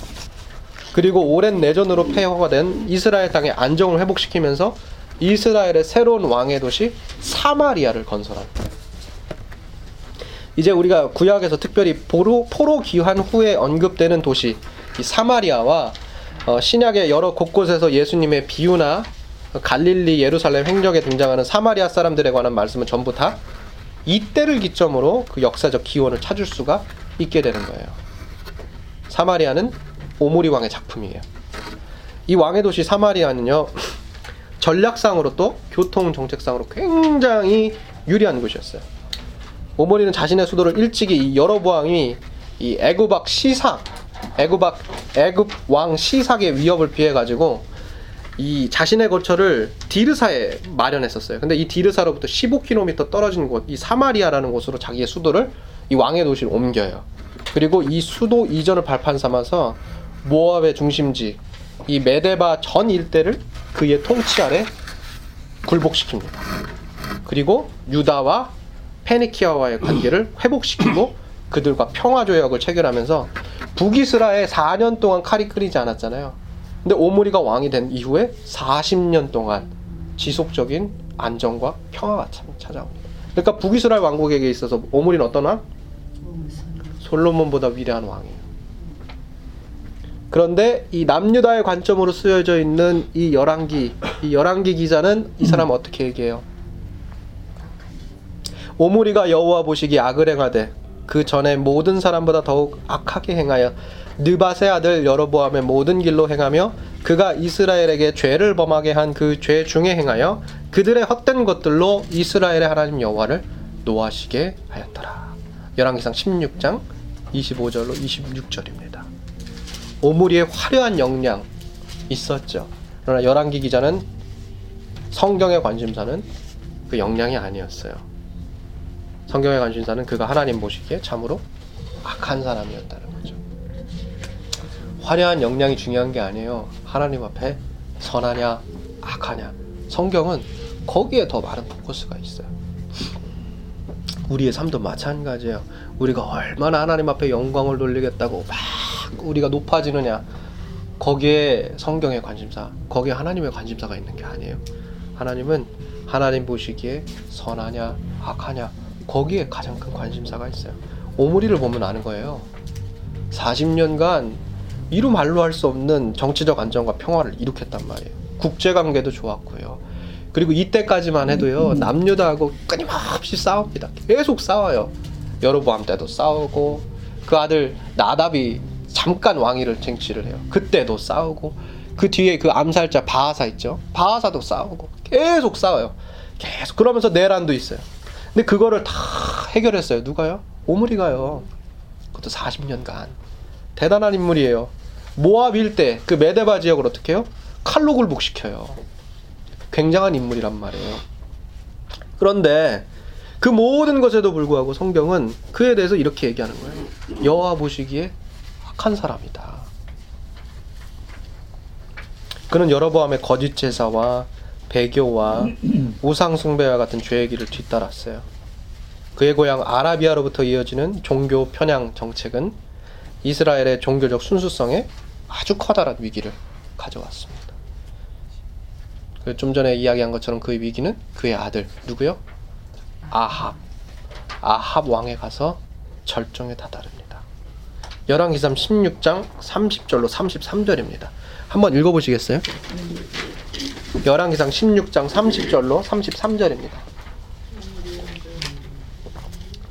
그리고 오랜 내전으로 폐허가 된 이스라엘 땅의 안정을 회복시키면서 이스라엘의 새로운 왕의 도시 사마리아를 건설합니다. 이제 우리가 구약에서 특별히 포로 귀환 후에 언급되는 도시 이 사마리아와 신약의 여러 곳곳에서 예수님의 비유나 갈릴리, 예루살렘 행적에 등장하는 사마리아 사람들에 관한 말씀은 전부 다 이때를 기점으로 그 역사적 기원을 찾을 수가 있게 되는 거예요. 사마리아는 오므리 왕의 작품이에요. 이 왕의 도시 사마리아는요, 전략상으로 또 교통정책상으로 굉장히 유리한 곳이었어요. 오므리는 자신의 수도를 일찍이 이 여로보암이 이 애굽 왕 시삭의 위협을 피해가지고 이 자신의 거처를 디르사에 마련했었어요. 근데 이 디르사로부터 15km 떨어진 곳, 이 사마리아라는 곳으로 자기의 수도를, 이 왕의 도시를 옮겨요. 그리고 이 수도 이전을 발판 삼아서 모압의 중심지, 이 메데바 전 일대를 그의 통치 아래 굴복시킵니다. 그리고 유다와 페니키아와의 관계를 회복시키고 그들과 평화조약을 체결하면서, 북이스라엘 4년 동안 칼이 끊이지 않았잖아요. 근데 오므리가 왕이 된 이후에 40년 동안 지속적인 안정과 평화가 찾아옵니다. 그러니까 북이스라엘 왕국에게 있어서 오므리는 어떤 왕? 솔로몬보다 위대한 왕이에요. 그런데 이 남유다의 관점으로 쓰여져 있는 이 열왕기 기자는 이 사람 어떻게 얘기해요? 오므리가 여호와 보시기 악을 행하되 그 전에 모든 사람보다 더욱 악하게 행하여 느밧의 아들 여로보암의 모든 길로 행하며 그가 이스라엘에게 죄를 범하게 한 그 죄 중에 행하여 그들의 헛된 것들로 이스라엘의 하나님 여호와를 노하시게 하였더라. 열왕기상 16장 25절로 26절입니다. 오므리의 화려한 역량 있었죠. 그러나 열왕기 기자는 성경의 관심사는 그 역량이 아니었어요. 성경의 관심사는 그가 하나님 보시기에 참으로 악한 사람이었다는 거죠. 화려한 역량이 중요한 게 아니에요. 하나님 앞에 선하냐 악하냐, 성경은 거기에 더 많은 포커스가 있어요. 우리의 삶도 마찬가지예요. 우리가 얼마나 하나님 앞에 영광을 돌리겠다고 막 우리가 높아지느냐, 거기에 성경의 관심사, 거기에 하나님의 관심사가 있는 게 아니에요. 하나님은 하나님 보시기에 선하냐 악하냐, 거기에 가장 큰 관심사가 있어요. 오므리를 보면 아는 거예요. 40년간 이루 말로 할 수 없는 정치적 안정과 평화를 이룩했단 말이에요. 국제관계도 좋았고요. 그리고 이때까지만 해도요, 남유다하고 끊임없이 싸웁니다. 계속 싸워요. 여로보암 때도 싸우고, 그 아들 나답이 잠깐 왕위를 쟁취를 해요. 그때도 싸우고, 그 뒤에 그 암살자 바하사 있죠. 바하사도 싸우고 계속 싸워요. 계속. 그러면서 내란도 있어요. 근데 그거를 다 해결했어요. 누가요? 오므리가요. 그것도 40년간. 대단한 인물이에요. 모압 일대 그 메데바 지역을 어떻게 해요? 칼로 굴복시켜요. 굉장한 인물이란 말이에요. 그런데 그 모든 것에도 불구하고 성경은 그에 대해서 이렇게 얘기하는 거예요. 여호와 보시기에 악한 사람이다. 그는 여로보암의 거짓 제사와 배교와 우상 숭배와 같은 죄의 길을 뒤따랐어요. 그의 고향 아라비아로부터 이어지는 종교 편향 정책은 이스라엘의 종교적 순수성에 아주 커다란 위기를 가져왔습니다. 좀 전에 이야기한 것처럼 그 위기는 그의 아들 누구요? 아합 왕에 가서 절정에 다다릅니다. 열왕기상 16장 30절로 33절입니다. 한번 읽어보시겠어요? 열왕기상 16장 30절로 33절입니다.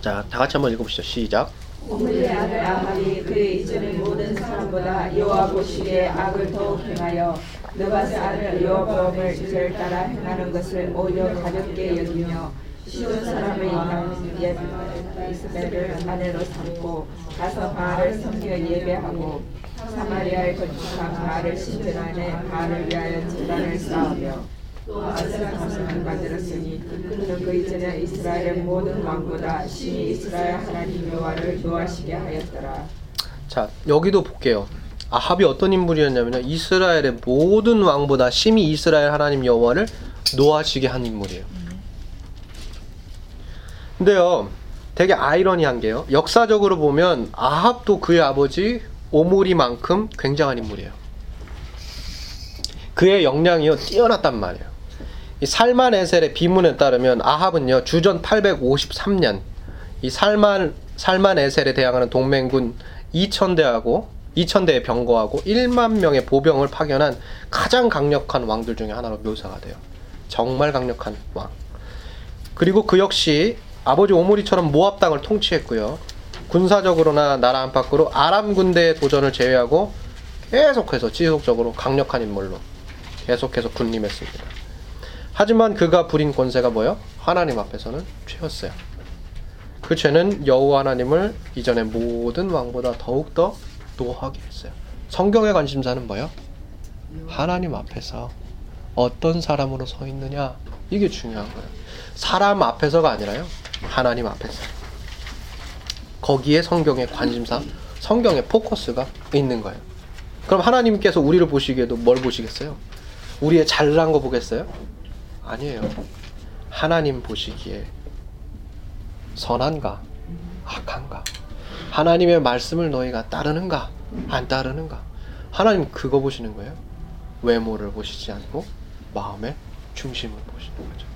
자, 다같이 한번 읽어보시죠. 시작. 오므리의 아들 아합이 그의 이전의 모든 사람보다 여호와 보시기에 악을 더욱 행하여 느밧의 아들 르호보암을 그를 따라 행하는 것을 오히려 가볍게 여기며 시온 사람의 인간 예배를 아내로 삼고 가서 바알을 섬겨 예배하고 사마리아의 거룩한 바알을 신전하네 바알을 위하여 제단을 쌓으며 또 아사랴 가문을 만들었으니 그는 그 이전에 이스라엘의 모든 왕보다 심히 이스라엘 하나님 여호와를 노하시게 하였더라. 자, 여기도 볼게요. 아합이 어떤 인물이었냐면요, 이스라엘의 모든 왕보다 심히 이스라엘 하나님 여호와를 노하시게 한 인물이에요. 근데요, 되게 아이러니한 게요, 역사적으로 보면 아합도 그의 아버지 오므리만큼 굉장한 인물이에요. 그의 역량이요 뛰어났단 말이에요. 이 살만 에셀의 비문에 따르면 아합은요 주전 853년 이 살만 에셀에 대항하는 동맹군 2,000대의 병거하고 1만 명의 보병을 파견한 가장 강력한 왕들 중에 하나로 묘사가 돼요. 정말 강력한 왕. 그리고 그 역시 아버지 오므리처럼 모압 땅을 통치했고요. 군사적으로나 나라 안팎으로 아람 군대의 도전을 제외하고 계속해서 지속적으로 강력한 인물로 계속해서 군림했습니다. 하지만 그가 부린 권세가 뭐예요? 하나님 앞에서는 죄였어요. 그 죄는 여호와 하나님을 이전의 모든 왕보다 더욱더 노하게 했어요. 성경의 관심사는 뭐예요? 하나님 앞에서 어떤 사람으로 서 있느냐, 이게 중요한 거예요. 사람 앞에서가 아니라요, 하나님 앞에서. 거기에 성경의 관심사, 성경의 포커스가 있는 거예요. 그럼 하나님께서 우리를 보시기에도 뭘 보시겠어요? 우리의 잘난 거 보겠어요? 아니에요. 하나님 보시기에 선한가 악한가, 하나님의 말씀을 너희가 따르는가 안 따르는가, 하나님 그거 보시는 거예요. 외모를 보시지 않고 마음의 중심을 보시는 거죠.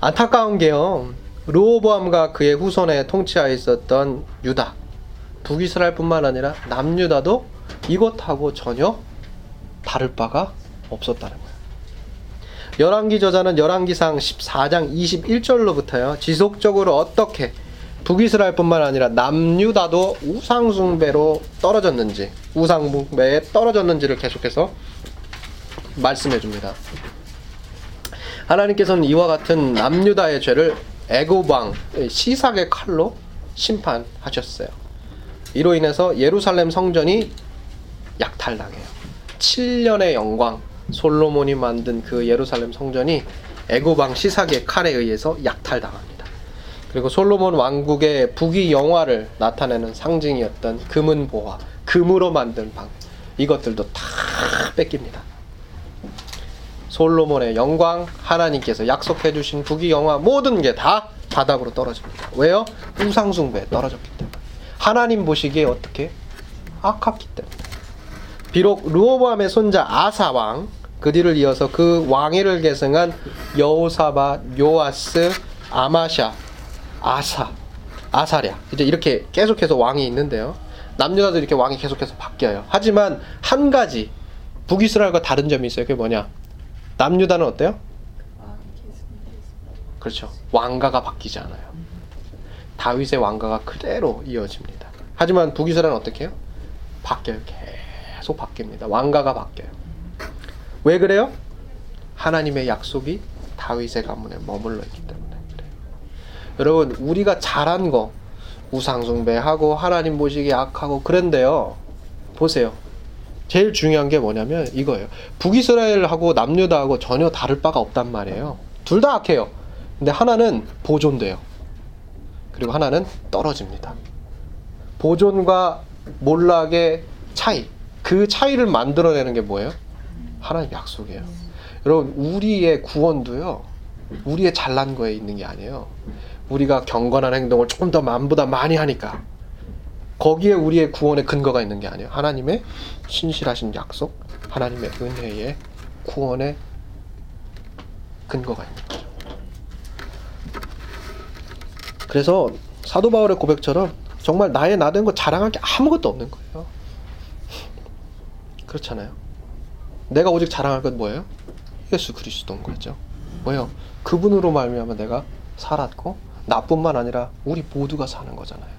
안타까운 게요, 르호보암과 그의 후손의 통치하에 있었던 유다, 북이스라엘 뿐만 아니라 남유다도 이것하고 전혀 다를 바가 없었다는 거예요. 열왕기 저자는 열왕기상 14장 21절로부터요 지속적으로 어떻게 북이스라엘 뿐만 아니라 남유다도 우상숭배에 떨어졌는지를 계속해서 말씀해 줍니다. 하나님께서는 이와 같은 남유다의 죄를 애굽 왕 시삭의 칼로 심판하셨어요. 이로 인해서 예루살렘 성전이 약탈당해요. 7년의 영광, 솔로몬이 만든 그 예루살렘 성전이 애굽 왕 시삭의 칼에 의해서 약탈당합니다. 그리고 솔로몬 왕국의 부귀 영화를 나타내는 상징이었던 금은보화, 금으로 만든 방, 이것들도 다 뺏깁니다. 솔로몬의 영광, 하나님께서 약속해 주신 부귀 영화, 모든 게 다 바닥으로 떨어집니다. 왜요? 우상숭배에 떨어졌기 때문에. 하나님 보시기에 어떻게? 악했기 때문에. 비록 르호보암의 손자 아사 왕, 그 뒤를 이어서 그 왕위를 계승한 여호사밧, 요아스, 아마샤, 아사, 아사랴, 이제 이렇게 계속해서 왕이 있는데요, 남유다도 이렇게 왕이 계속해서 바뀌어요. 하지만 한 가지 북이스라엘과 다른 점이 있어요. 그게 뭐냐? 남유다는 어때요? 그렇죠. 왕가가 바뀌지 않아요. 다윗의 왕가가 그대로 이어집니다. 하지만 북이스라엘은 어떻게 해요? 바뀌어요. 계속 바뀝니다. 왕가가 바뀌어요. 왜 그래요? 하나님의 약속이 다윗의 가문에 머물러 있기 때문에 그래요. 여러분, 우리가 잘한 거 우상숭배하고 하나님 보시기에 악하고 그런데요, 보세요. 제일 중요한 게 뭐냐면 이거예요. 북이스라엘하고 남유다하고 전혀 다를 바가 없단 말이에요. 둘 다 악해요. 근데 하나는 보존돼요. 그리고 하나는 떨어집니다. 보존과 몰락의 차이, 그 차이를 만들어내는 게 뭐예요? 하나님 약속이에요. 여러분, 우리의 구원도요, 우리의 잘난 거에 있는 게 아니에요. 우리가 경건한 행동을 조금 더 남보다 많이 하니까 거기에 우리의 구원의 근거가 있는 게 아니에요. 하나님의 신실하신 약속, 하나님의 은혜의 구원의 근거가 있는 거죠. 그래서 사도 바울의 고백처럼 정말 나의 나 된 거 자랑할 게 아무것도 없는 거예요. 그렇잖아요. 내가 오직 자랑할 건 뭐예요? 예수 그리스도인 거죠. 뭐예요? 그분으로 말미암아 내가 살았고 나뿐만 아니라 우리 모두가 사는 거잖아요.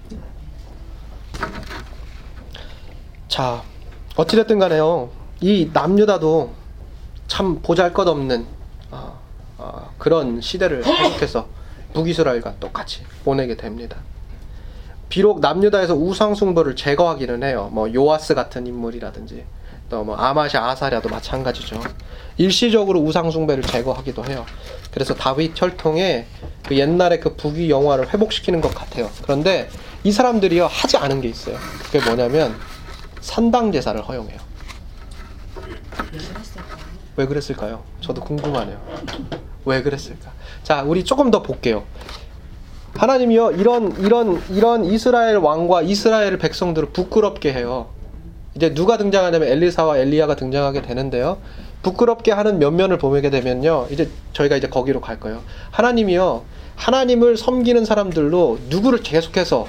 자, 어찌됐든 간에요, 이 남유다도 참 보잘것없는 그런 시대를 계속해서 북이스라엘과 똑같이 보내게 됩니다. 비록 남유다에서 우상숭배를 제거하기는 해요. 뭐 요아스 같은 인물이라든지 또 뭐 아마샤, 아사랴도 마찬가지죠. 일시적으로 우상숭배를 제거하기도 해요. 그래서 다윗 혈통에 그 옛날에 그 북위 영화를 회복시키는 것 같아요. 그런데 이 사람들이요, 하지 않은 게 있어요. 그게 뭐냐면 산당 제사를 허용해요. 왜 그랬을까요? 저도 궁금하네요. 왜 그랬을까? 자, 우리 조금 더 볼게요. 하나님이요, 이런 이스라엘 왕과 이스라엘 백성들을 부끄럽게 해요. 이제 누가 등장하냐면 엘리사와 엘리야가 등장하게 되는데요, 부끄럽게 하는 면면을 보게 되면요, 이제 저희가 이제 거기로 갈 거예요. 하나님이요, 하나님을 섬기는 사람들로 누구를 계속해서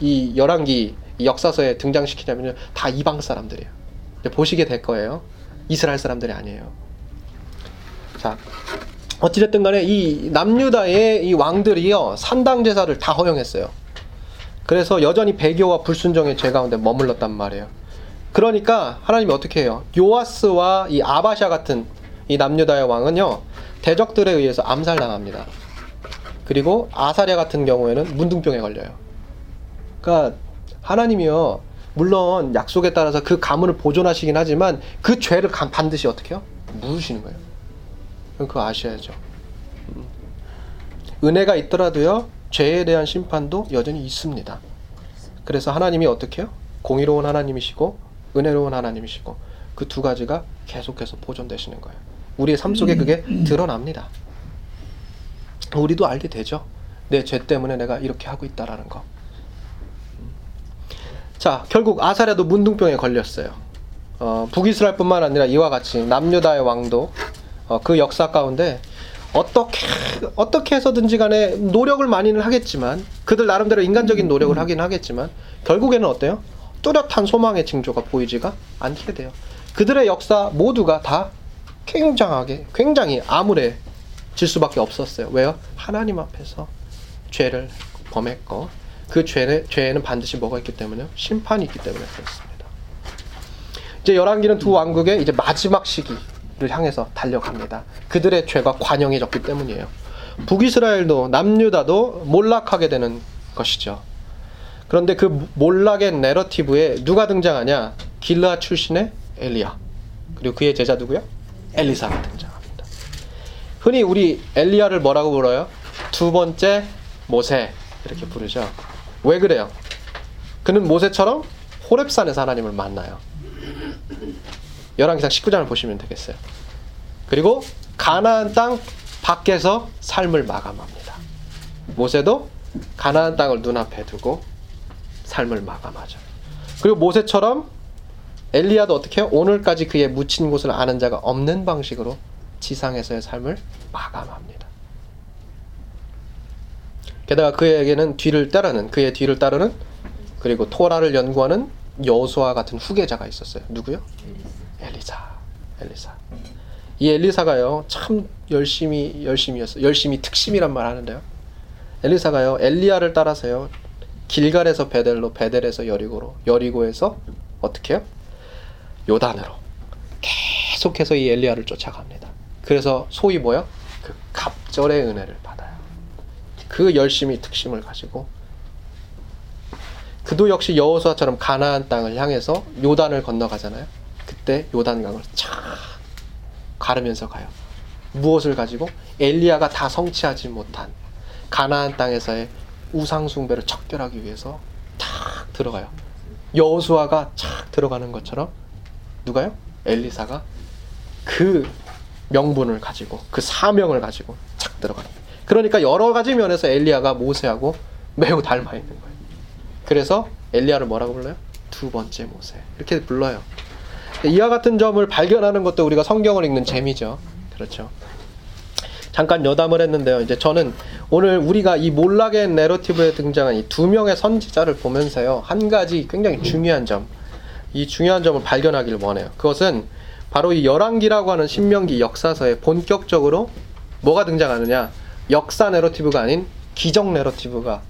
이 열왕기 이 역사서에 등장시키냐면요, 다 이방 사람들이에요. 이제 보시게 될 거예요. 이스라엘 사람들이 아니에요. 자, 어찌됐든 간에 이 남유다의 이 왕들이요, 산당 제사를 다 허용했어요. 그래서 여전히 배교와 불순종의 죄 가운데 머물렀단 말이에요. 그러니까 하나님이 어떻게 해요? 요아스와 이 아바샤 같은 이 남유다의 왕은요, 대적들에 의해서 암살당합니다. 그리고 아사랴 같은 경우에는 문둥병에 걸려요. 그러니까 하나님이요, 물론 약속에 따라서 그 가문을 보존하시긴 하지만 그 죄를 반드시 어떻게 해요? 물으시는 거예요. 그거 아셔야죠. 은혜가 있더라도요, 죄에 대한 심판도 여전히 있습니다. 그래서 하나님이 어떻게 해요? 공의로운 하나님이시고 은혜로운 하나님이시고, 그 두 가지가 계속해서 보존되시는 거예요. 우리의 삶 속에 그게 드러납니다. 우리도 알게 되죠. 내 죄 때문에 내가 이렇게 하고 있다라는 거. 자, 결국 아사랴도 문둥병에 걸렸어요. 북이스라엘뿐만 아니라 이와 같이 남유다의 왕도 그 역사 가운데 어떻게 해서든지 간에 노력을 많이는 하겠지만, 그들 나름대로 인간적인 노력을 하긴 하겠지만, 결국에는 어때요? 뚜렷한 소망의 징조가 보이지가 않게 돼요. 그들의 역사 모두가 다 굉장히 암울해질 수밖에 없었어요. 왜요? 하나님 앞에서 죄를 범했고, 그 죄에는 반드시 뭐가 있기 때문에요? 심판이 있기 때문에 그렇습니다. 이제 열왕기는 두 왕국의 이제 마지막 시기를 향해서 달려갑니다. 그들의 죄가 관영해졌기 때문이에요. 북이스라엘도 남유다도 몰락하게 되는 것이죠. 그런데 그 몰락의 내러티브에 누가 등장하냐? 길르앗 출신의 엘리야, 그리고 그의 제자 누구요? 엘리사가 등장합니다. 흔히 우리 엘리야를 뭐라고 불러요? 두 번째 모세, 이렇게 부르죠. 왜 그래요? 그는 모세처럼 호렙산에서 하나님을 만나요. 열왕기상 19장을 보시면 되겠어요. 그리고 가나안 땅 밖에서 삶을 마감합니다. 모세도 가나안 땅을 눈앞에 두고 삶을 마감하죠. 그리고 모세처럼 엘리야도 어떻게 해요? 오늘까지 그의 묻힌 곳을 아는 자가 없는 방식으로 지상에서의 삶을 마감합니다. 게다가 그에게는 그의 뒤를 따르는 그리고 토라를 연구하는 여호수아 같은 후계자가 있었어요. 누구요? 엘리사. 이 엘리사가요, 참 열심이었어요. 열심이 특심이란 말 하는데요, 엘리사가요, 엘리야를 따라서요, 길갈에서 베델로, 베델에서 여리고로, 여리고에서 어떻게 해요? 요단으로 계속해서 이 엘리야를 쫓아갑니다. 그래서 소위 뭐야? 그 갑절의 은혜를 받아요. 그 열심히 특심을 가지고 그도 역시 여호수아처럼 가나안 땅을 향해서 요단을 건너가잖아요. 그때 요단강을 쫙 가르면서 가요. 무엇을 가지고? 엘리야가 다 성취하지 못한 가나안 땅에서의 우상숭배를 척결하기 위해서 탁 들어가요. 여호수아가 착 들어가는 것처럼 누가요? 엘리사가 그 명분을 가지고 그 사명을 가지고 착 들어가요. 그러니까 여러 가지 면에서 엘리야가 모세하고 매우 닮아 있는 거예요. 그래서 엘리야를 뭐라고 불러요? 두 번째 모세 이렇게 불러요. 이와 같은 점을 발견하는 것도 우리가 성경을 읽는 재미죠. 그렇죠. 잠깐 여담을 했는데요. 이제 저는 오늘 우리가 이 몰락의 내러티브에 등장한 이 두 명의 선지자를 보면서요, 한 가지 굉장히 중요한 점, 이 중요한 점을 발견하기를 원해요. 그것은 바로 이 열왕기라고 하는 신명기 역사서에 본격적으로 뭐가 등장하느냐, 역사 내러티브가 아닌 기적 내러티브가,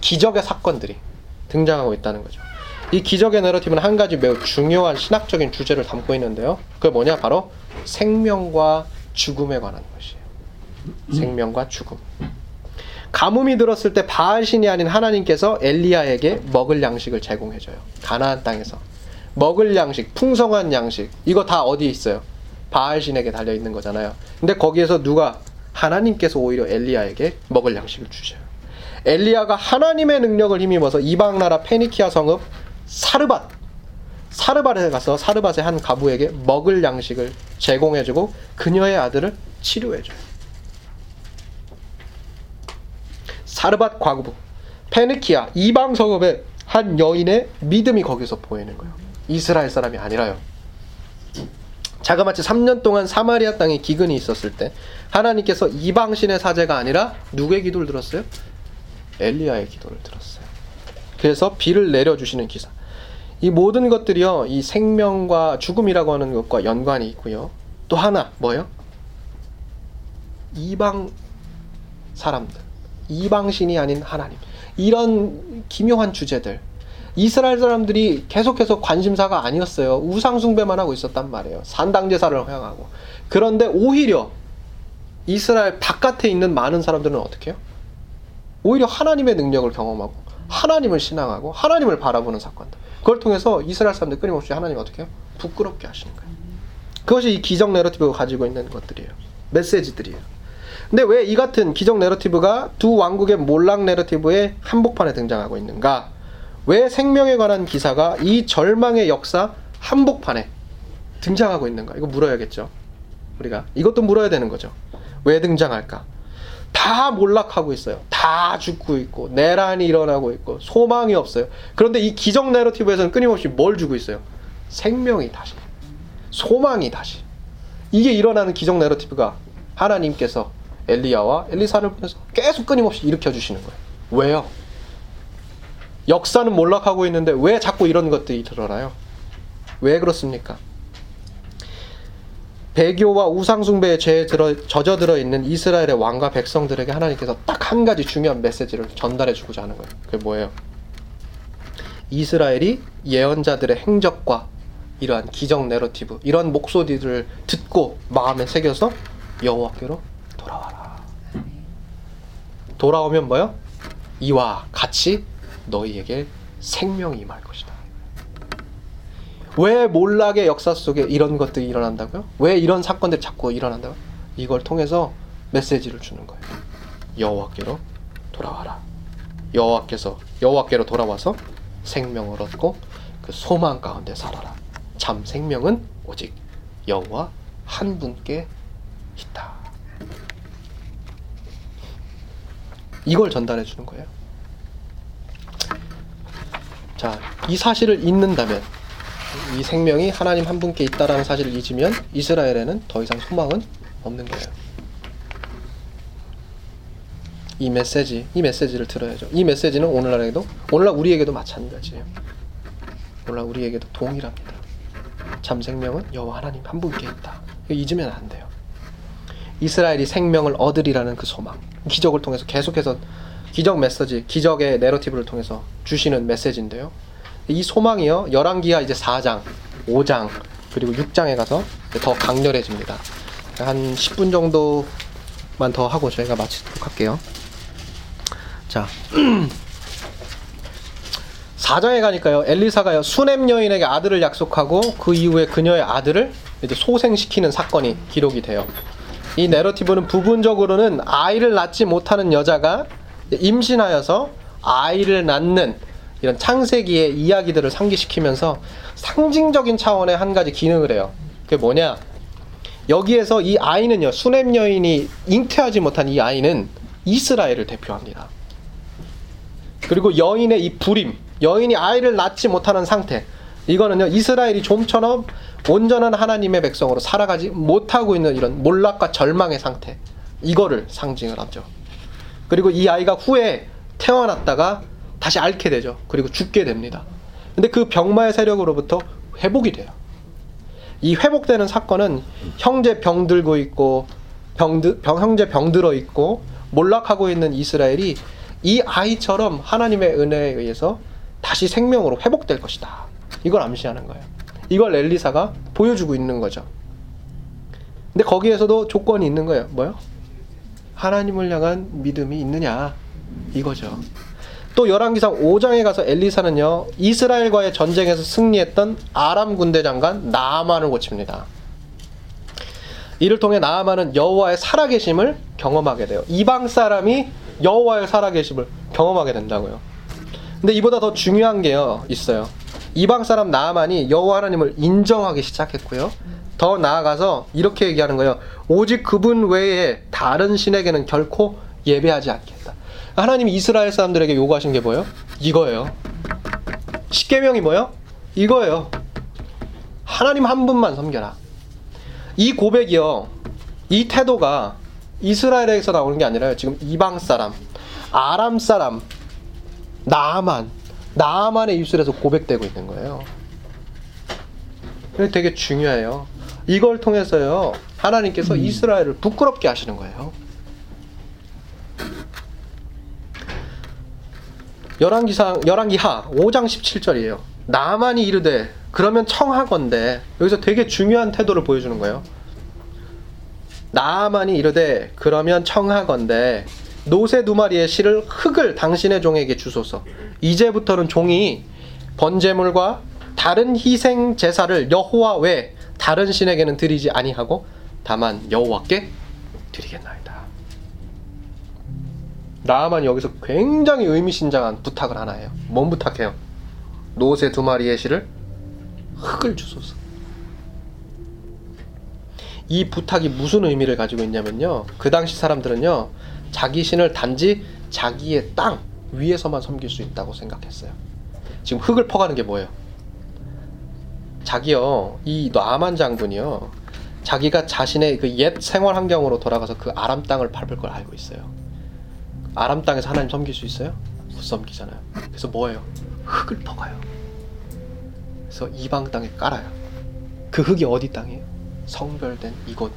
기적의 사건들이 등장하고 있다는 거죠. 이 기적의 내러티브는 한 가지 매우 중요한 신학적인 주제를 담고 있는데요. 그게 뭐냐, 바로 생명과 죽음에 관한 것이에요. 생명과 죽음. 가뭄이 들었을 때 바알 신이 아닌 하나님께서 엘리야에게 먹을 양식을 제공해줘요. 가나안 땅에서 먹을 양식, 풍성한 양식, 이거 다 어디에 있어요? 바알 신에게 달려있는 거잖아요. 근데 거기에서 누가, 하나님께서 오히려 엘리야에게 먹을 양식을 주셔요. 엘리야가 하나님의 능력을 힘입어서 이방 나라 페니키아 성읍 사르밧에 가서 사르밧의 한 가부에게 먹을 양식을 제공해주고 그녀의 아들을 치료해줘요. 사르밧 과부, 페니키아 이방 성읍의 한 여인의 믿음이 거기서 보이는 거예요. 이스라엘 사람이 아니라요. 자그마치 3년 동안 사마리아 땅에 기근이 있었을 때 하나님께서 이방신의 사제가 아니라 누구의 기도를 들었어요? 엘리야의 기도를 들었어요. 그래서 비를 내려주시는 기사, 이 모든 것들이요, 이 생명과 죽음이라고 하는 것과 연관이 있고요. 또 하나 뭐예요? 이방 사람들, 이방신이 아닌 하나님, 이런 기묘한 주제들, 이스라엘 사람들이 계속해서 관심사가 아니었어요. 우상숭배만 하고 있었단 말이에요. 산당제사를 허용하고. 그런데 오히려 이스라엘 바깥에 있는 많은 사람들은 어떻게 해요? 오히려 하나님의 능력을 경험하고 하나님을 신앙하고 하나님을 바라보는 사건들, 그걸 통해서 이스라엘 사람들 끊임없이 하나님 어떻게 해요? 부끄럽게 하시는 거예요. 그것이 이 기적 내러티브가 가지고 있는 것들이에요. 메시지들이에요. 근데 왜 이 같은 기적 내러티브가 두 왕국의 몰락 내러티브의 한복판에 등장하고 있는가? 왜 생명에 관한 기사가 이 절망의 역사 한복판에 등장하고 있는가? 이거 물어야겠죠. 우리가 이것도 물어야 되는 거죠. 왜 등장할까? 다 몰락하고 있어요. 다 죽고 있고 내란이 일어나고 있고 소망이 없어요. 그런데 이 기적 내러티브에서는 끊임없이 뭘 주고 있어요? 생명이 다시, 소망이 다시. 이게 일어나는 기적 내러티브가 하나님께서 엘리야와 엘리사를 보내서 계속 끊임없이 일으켜주시는 거예요. 왜요? 역사는 몰락하고 있는데 왜 자꾸 이런 것들이 드러나요? 왜 그렇습니까? 배교와 우상숭배의 죄에 젖어들어 있는 이스라엘의 왕과 백성들에게 하나님께서 딱 한 가지 중요한 메시지를 전달해 주고자 하는 거예요. 그게 뭐예요? 이스라엘이 예언자들의 행적과 이러한 기적 내러티브, 이런 목소리들을 듣고 마음에 새겨서 여호와께로 돌아와라. 돌아오면 뭐요? 이와 같이 너희에게 생명이 임할 것이다. 왜 몰락의 역사 속에 이런 것들이 일어난다고요? 왜 이런 사건들이 자꾸 일어난다고요? 이걸 통해서 메시지를 주는 거예요. 여호와께로 돌아와라. 여호와께서 여호와께로 돌아와서 생명을 얻고 그 소망 가운데 살아라. 참 생명은 오직 여호와 한 분께 있다. 이걸 전달해 주는 거예요. 자, 이 사실을 잊는다면, 이 생명이 하나님 한 분께 있다라는 사실을 잊으면 이스라엘에는 더 이상 소망은 없는 거예요. 이 메시지를 들어야죠. 이 메시지는 오늘날 우리에게도 마찬가지예요. 오늘날 우리에게도 동일합니다. 참 생명은 여호와 하나님 한 분께 있다. 이거 잊으면 안 돼요. 이스라엘이 생명을 얻으리라는 그 소망, 기적을 통해서 계속해서 기적 메시지, 기적의 내러티브를 통해서 주시는 메시지인데요. 이 소망이요, 열왕기하 이제 4장, 5장, 그리고 6장에 가서 더 강렬해집니다. 한 10분 정도만 더 하고 저희가 마치도록 할게요. 자, 4장에 가니까요, 엘리사가요 수넴 여인에게 아들을 약속하고 그 이후에 그녀의 아들을 이제 소생시키는 사건이 기록이 돼요. 이 내러티브는 부분적으로는 아이를 낳지 못하는 여자가 임신하여서 아이를 낳는 이런 창세기의 이야기들을 상기시키면서 상징적인 차원의 한 가지 기능을 해요. 그게 뭐냐, 여기에서 이 아이는요, 수넴 여인이 잉태하지 못한 이 아이는 이스라엘을 대표합니다. 그리고 여인의 이 불임, 여인이 아이를 낳지 못하는 상태, 이거는요 이스라엘이 좀처럼 온전한 하나님의 백성으로 살아가지 못하고 있는 이런 몰락과 절망의 상태, 이거를 상징을 하죠. 그리고 이 아이가 후에 태어났다가 다시 앓게 되죠. 그리고 죽게 됩니다. 근데 그 병마의 세력으로부터 회복이 돼요. 이 회복되는 사건은 형제 병들고 있고 형제 병들어 있고 몰락하고 있는 이스라엘이 이 아이처럼 하나님의 은혜에 의해서 다시 생명으로 회복될 것이다, 이걸 암시하는 거예요. 이걸 엘리사가 보여주고 있는 거죠. 근데 거기에서도 조건이 있는 거예요. 뭐요? 하나님을 향한 믿음이 있느냐, 이거죠. 또 열왕기상 5장에 가서 엘리사는요 이스라엘과의 전쟁에서 승리했던 아람 군대 장관 나아만을 고칩니다. 이를 통해 나아만은 여호와의 살아계심을 경험하게 돼요. 이방 사람이 여호와의 살아계심을 경험하게 된다고요. 근데 이보다 더 중요한 게요 있어요. 이방 사람 나아만이 여호와 하나님을 인정하기 시작했고요, 더 나아가서 이렇게 얘기하는 거예요. 오직 그분 외에 다른 신에게는 결코 예배하지 않겠다. 하나님이 이스라엘 사람들에게 요구하신 게 뭐예요? 이거예요. 십계명이 뭐예요? 이거예요. 하나님 한 분만 섬겨라. 이 고백이요, 이 태도가 이스라엘에서 나오는 게 아니라요, 지금 이방 사람, 아람 사람, 나아만의 입술에서 고백되고 있는 거예요. 되게 중요해요. 이걸 통해서요 하나님께서 이스라엘을 부끄럽게 하시는 거예요. 열왕기하 5장 17절이에요. 나아만이 이르되 그러면 청하건대, 여기서 되게 중요한 태도를 보여주는 거예요. 나아만이 이르되 그러면 청하건대 노새 두 마리의 실을 흙을 당신의 종에게 주소서. 이제부터는 종이 번제물과 다른 희생 제사를 여호와 외 다른 신에게는 드리지 아니하고 다만 여호와께 드리겠나이다. 나아만 여기서 굉장히 의미심장한 부탁을 하나 해요. 뭔 부탁해요? 노새 두 마리의 실을 흙을 주소서. 이 부탁이 무슨 의미를 가지고 있냐면요, 그 당시 사람들은요 자기 신을 단지 자기의 땅 위에서만 섬길 수 있다고 생각했어요. 지금 흙을 퍼가는 게 뭐예요? 자기요, 이 나아만 장군이요 자기가 자신의 그 옛 생활 환경으로 돌아가서 그 아람 땅을 밟을 걸 알고 있어요. 아람 땅에서 하나님 섬길 수 있어요? 못 섬기잖아요. 그래서 뭐예요? 흙을 퍼가요. 그래서 이방 땅에 깔아요. 그 흙이 어디 땅이에요? 성별된 이곳,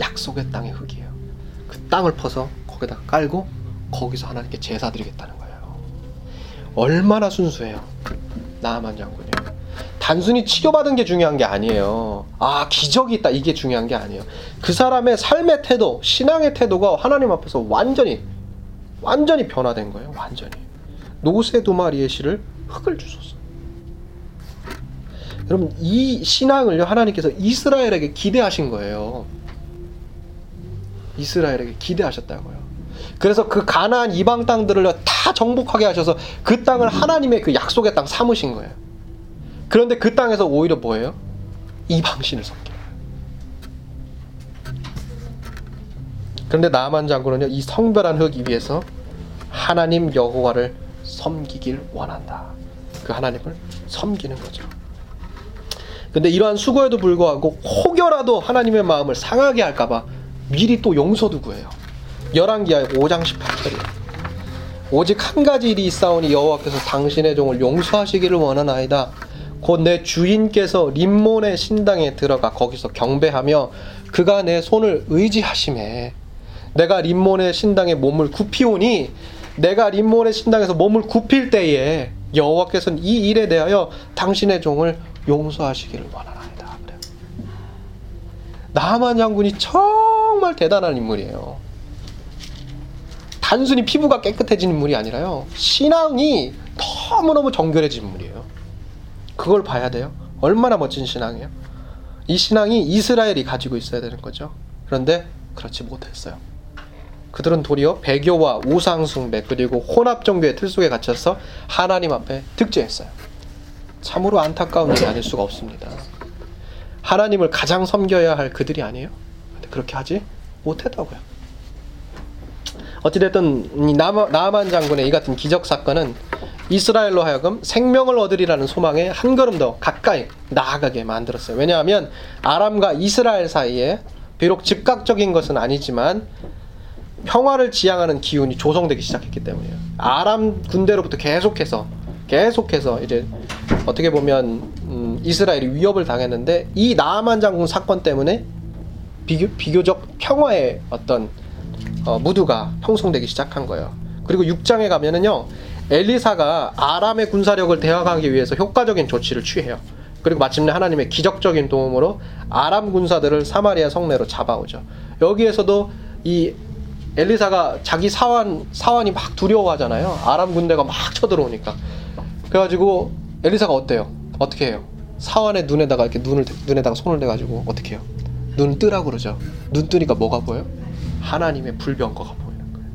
약속의 땅의 흙이에요. 그 땅을 퍼서 거기다가 깔고 거기서 하나님께 제사 드리겠다는 거예요. 얼마나 순수해요 나아만 장군이요. 단순히 치료받은 게 중요한 게 아니에요. 아, 기적이 있다, 이게 중요한 게 아니에요. 그 사람의 삶의 태도, 신앙의 태도가 하나님 앞에서 완전히 변화된 거예요. 완전히. 노새 두 마리의 실을 흙을 주소서. 여러분, 이 신앙을요 하나님께서 이스라엘에게 기대하신 거예요. 이스라엘에게 기대하셨다고요. 그래서 그 가나안 이방 땅들을 다 정복하게 하셔서 그 땅을 하나님의 그 약속의 땅 삼으신 거예요. 그런데 그 땅에서 오히려 뭐예요? 이방신을 섬겨요. 그런데 나아만 장군은요 이 성별한 흙 위에서 하나님 여호와를 섬기길 원한다. 그 하나님을 섬기는 거죠. 근데 이러한 수고에도 불구하고 혹여라도 하나님의 마음을 상하게 할까봐 미리 또 용서도 구해요. 열왕기하 5장 18절이에요. 오직 한 가지 일이 있사오니 여호와께서 당신의 종을 용서하시기를 원하나이다. 곧 내 주인께서 림몬의 신당에 들어가 거기서 경배하며 그가 내 손을 의지하시매 내가 림몬의 신당에 몸을 굽히오니 내가 림몬의 신당에서 몸을 굽힐 때에 여호와께서는 이 일에 대하여 당신의 종을 용서하시기를 원하나이다. 그래요. 나아만 장군이 정말 대단한 인물이에요. 단순히 피부가 깨끗해진 인물이 아니라요, 신앙이 너무너무 정결해진 인물이에요. 그걸 봐야 돼요. 얼마나 멋진 신앙이에요. 이 신앙이 이스라엘이 가지고 있어야 되는 거죠. 그런데 그렇지 못했어요. 그들은 도리어 배교와 우상숭배 그리고 혼합종교의 틀 속에 갇혀서 하나님 앞에 득죄했어요. 참으로 안타까운 일이 아닐 수가 없습니다. 하나님을 가장 섬겨야 할 그들이 아니에요. 근데 그렇게 하지 못했다고요. 어찌됐든 나아만 장군의 이 같은 기적사건은 이스라엘로 하여금 생명을 얻으리라는 소망에 한 걸음 더 가까이 나아가게 만들었어요. 왜냐하면 아람과 이스라엘 사이에 비록 즉각적인 것은 아니지만 평화를 지향하는 기운이 조성되기 시작했기 때문이에요. 아람 군대로부터 계속해서 이제 어떻게 보면 이스라엘이 위협을 당했는데, 이 나아만 장군 사건 때문에 비교적 평화의 어떤 무드가 형성되기 시작한 거예요. 그리고 6장에 가면은요, 엘리사가 아람의 군사력을 대항하기 위해서 효과적인 조치를 취해요. 그리고 마침내 하나님의 기적적인 도움으로 아람 군사들을 사마리아 성내로 잡아오죠. 여기에서도 이 엘리사가 자기 사환이 막 두려워하잖아요. 아람 군대가 막 쳐들어오니까. 그래가지고 엘리사가 어때요? 어떻게 해요? 사환의 눈에다가 이렇게 눈에다가 손을 대가지고 어떻게 해요? 눈 뜨라고 그러죠. 눈 뜨니까 뭐가 보여요? 하나님의 불변거가 보이는 거예요.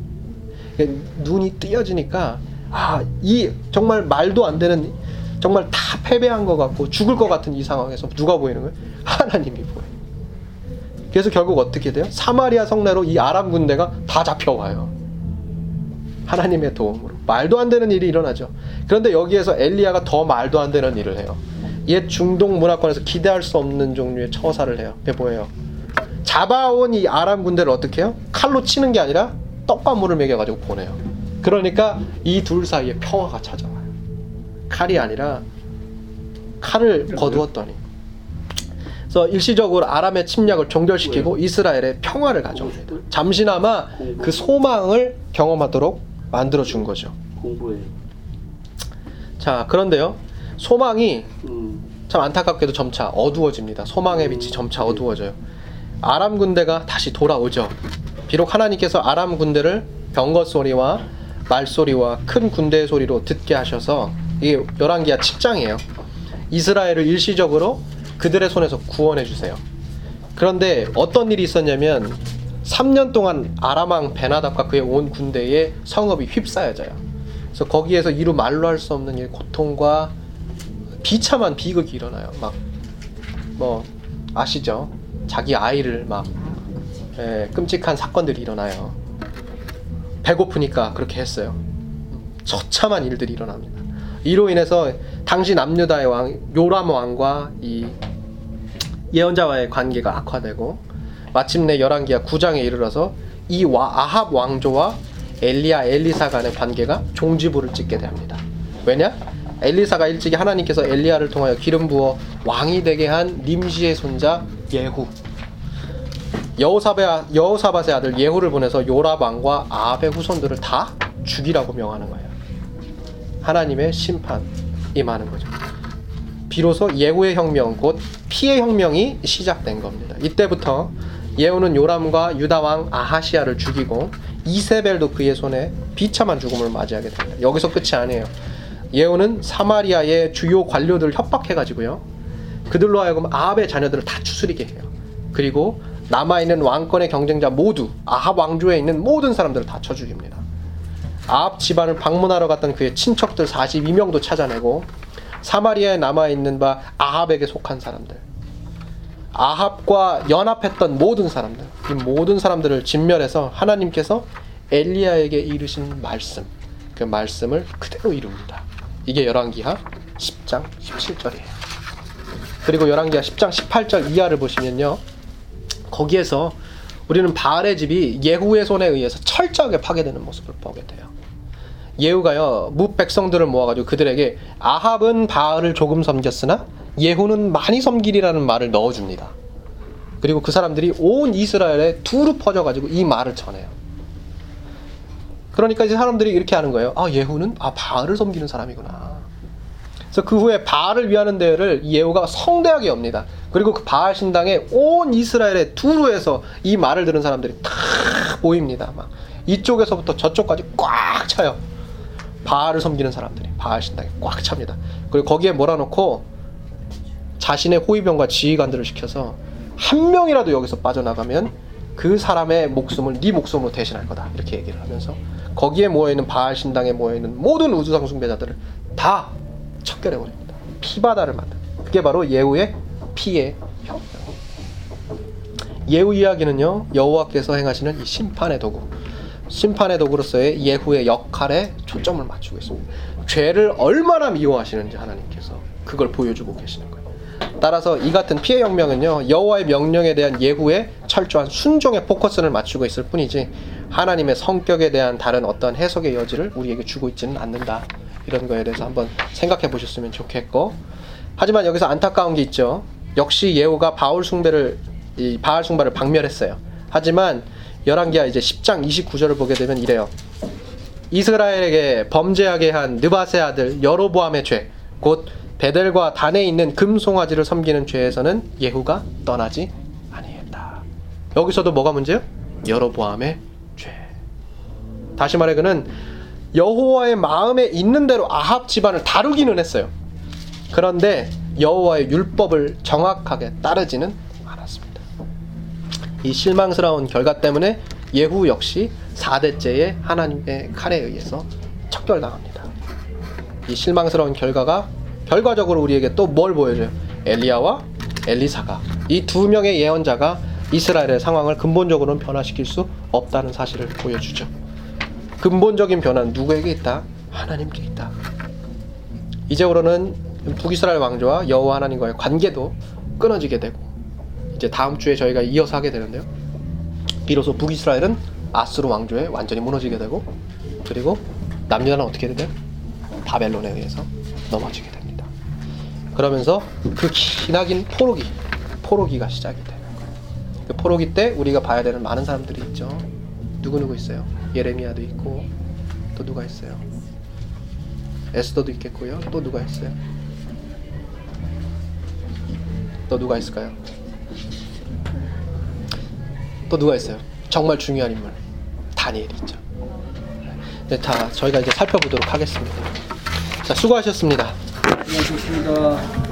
그러니까 눈이 뜨여지니까 이 정말 말도 안 되는, 정말 다 패배한 것 같고 죽을 것 같은 이 상황에서 누가 보이는 거예요? 하나님이 보여요. 그래서 결국 어떻게 돼요? 사마리아 성내로 이 아람 군대가 다 잡혀와요. 하나님의 도움으로. 말도 안 되는 일이 일어나죠. 그런데 여기에서 엘리야가 더 말도 안 되는 일을 해요. 옛 중동 문화권에서 기대할 수 없는 종류의 처사를 해요. 그게 뭐예요? 잡아온 이 아람 군대를 어떻게 해요? 칼로 치는 게 아니라 떡과 물을 먹여가지고 보내요. 그러니까 이 둘 사이에 평화가 찾아와요. 칼이 아니라 칼을 거두었더니. 그래서 일시적으로 아람의 침략을 종결시키고 이스라엘의 평화를 가져옵니다. 잠시나마 그 소망을 경험하도록 만들어준 거죠. 자, 그런데요, 소망이 참 안타깝게도 점차 어두워집니다. 소망의 빛이 점차 어두워져요. 아람 군대가 다시 돌아오죠. 비록 하나님께서 아람 군대를 병거 소리와 말소리와 큰 군대의 소리로 듣게 하셔서, 이게 열왕기하 7장이에요. 이스라엘을 일시적으로 그들의 손에서 구원해주세요. 그런데 어떤 일이 있었냐면 3년 동안 아람왕 베나답과 그의 온 군대의 성읍이 휩싸여져요. 그래서 거기에서 이루 말로 할 수 없는 일, 고통과 비참한 비극이 일어나요. 막 뭐 아시죠? 자기 아이를 막 끔찍한 사건들이 일어나요. 배고프니까 그렇게 했어요. 처참한 일들이 일어납니다. 이로 인해서 당시 남유다의 왕 요람 왕과 이 예언자와의 관계가 악화되고, 마침내 열왕기하 9장에 이르러서 이 아합 왕조와 엘리야 엘리사 간의 관계가 종지부를 찍게 됩니다. 왜냐? 엘리사가 일찍이 하나님께서 엘리야를 통하여 기름 부어 왕이 되게 한 님시의 손자 예후, 여호사밧의 아들 예후를 보내서 요람 왕과 아합의 후손들을 다 죽이라고 명하는 거예요. 하나님의 심판 임하는 거죠. 비로소 예후의 혁명, 곧 피의 혁명이 시작된 겁니다. 이때부터 예후는 요람과 유다왕 아하시야를 죽이고 이세벨도 그의 손에 비참한 죽음을 맞이하게 됩니다. 여기서 끝이 아니에요. 예후는 사마리아의 주요 관료들을 협박해가지고요, 그들로 하여금 아합의 자녀들을 다 추스리게 해요. 그리고 남아있는 왕권의 경쟁자 모두, 아합 왕조에 있는 모든 사람들을 다 쳐 죽입니다. 아합 집안을 방문하러 갔던 그의 친척들 42명도 찾아내고, 사마리아에 남아있는 바 아합에게 속한 사람들, 아합과 연합했던 모든 사람들, 이 모든 사람들을 진멸해서 하나님께서 엘리야에게 이르신 말씀, 그 말씀을 그대로 이룹니다. 이게 열왕기하 10장 17절이에요. 그리고 열왕기하 10장 18절 이하를 보시면요, 거기에서 우리는 바알의 집이 예후의 손에 의해서 철저하게 파괴되는 모습을 보게 돼요. 예후가요, 무백성들을 모아가지고 그들에게 아합은 바알을 조금 섬겼으나 예후는 많이 섬기리라는 말을 넣어줍니다. 그리고 그 사람들이 온 이스라엘에 두루 퍼져가지고 이 말을 전해요. 그러니까 이제 사람들이 이렇게 하는 거예요. 예후는 바알을 섬기는 사람이구나. 그래서 그 후에 바알을 위하는 대회를 예후가 성대하게 엽니다. 그리고 그 바알 신당에 온 이스라엘의 두루에서 이 말을 들은 사람들이 다 모입니다. 막 이쪽에서부터 저쪽까지 꽉 차요. 바알을 섬기는 사람들이 바알 신당에 꽉 찹니다. 그리고 거기에 몰아놓고 자신의 호위병과 지휘관들을 시켜서 한 명이라도 여기서 빠져나가면 그 사람의 목숨을 네 목숨으로 대신할 거다, 이렇게 얘기를 하면서 거기에 모여있는 바알 신당에 모여있는 모든 우상 숭배자들을 다 척결해버립니다. 피바다를 만든, 그게 바로 예후의 피의 형. 예후 이야기는요, 여호와께서 행하시는 이 심판의 도구, 심판의 도구로서의 예후의 역할에 초점을 맞추고 있습니다. 죄를 얼마나 미워하시는지 하나님께서 그걸 보여주고 계시는 거예요. 따라서 이 같은 피해 혁명은요, 여호와의 명령에 대한 예후의 철저한 순종에 포커스를 맞추고 있을 뿐이지 하나님의 성격에 대한 다른 어떤 해석의 여지를 우리에게 주고 있지는 않는다, 이런 거에 대해서 한번 생각해 보셨으면 좋겠고, 하지만 여기서 안타까운 게 있죠. 역시 예후가 바알 숭배를 박멸했어요. 하지만 열왕기하 이제 10장 29절을 보게 되면 이래요. 이스라엘에게 범죄하게 한 느밧의 아들 여로보암의 죄, 곧 베델과 단에 있는 금송아지를 섬기는 죄에서는 예후가 떠나지 아니했다. 여기서도 뭐가 문제요? 여로보암의 죄. 다시 말해 그는 여호와의 마음에 있는 대로 아합 집안을 다루기는 했어요. 그런데 여호와의 율법을 정확하게 따르지는 않았습니다. 이 실망스러운 결과 때문에 예후 역시 4대째의 하나님의 칼에 의해서 척결당합니다. 이 실망스러운 결과가 결과적으로 우리에게 또 뭘 보여줘요? 엘리야와 엘리사가, 이 두 명의 예언자가 이스라엘의 상황을 근본적으로는 변화시킬 수 없다는 사실을 보여주죠. 근본적인 변화는 누구에게 있다? 하나님께 있다. 이제부터는 북이스라엘 왕조와 여호와 하나님과의 관계도 끊어지게 되고, 이제 다음 주에 저희가 이어서 하게 되는데요, 비로소 북이스라엘은 아수르 왕조에 완전히 무너지게 되고, 그리고 남유다는 어떻게 되나요? 바벨론에 의해서 넘어지게 됩니다. 그러면서 그 기나긴 포로기가 시작이 되는 거예요. 그 포로기 때 우리가 봐야 되는 많은 사람들이 있죠. 누구누구 있어요? 예레미야도 있고, 또 누가 있어요? 에스더도 있겠고요. 또 누가 있어요? 또 누가 있을까요? 또 누가 있어요? 정말 중요한 인물 다니엘이 있죠. 네, 다 저희가 이제 살펴보도록 하겠습니다. 자, 수고하셨습니다. 수고하셨습니다.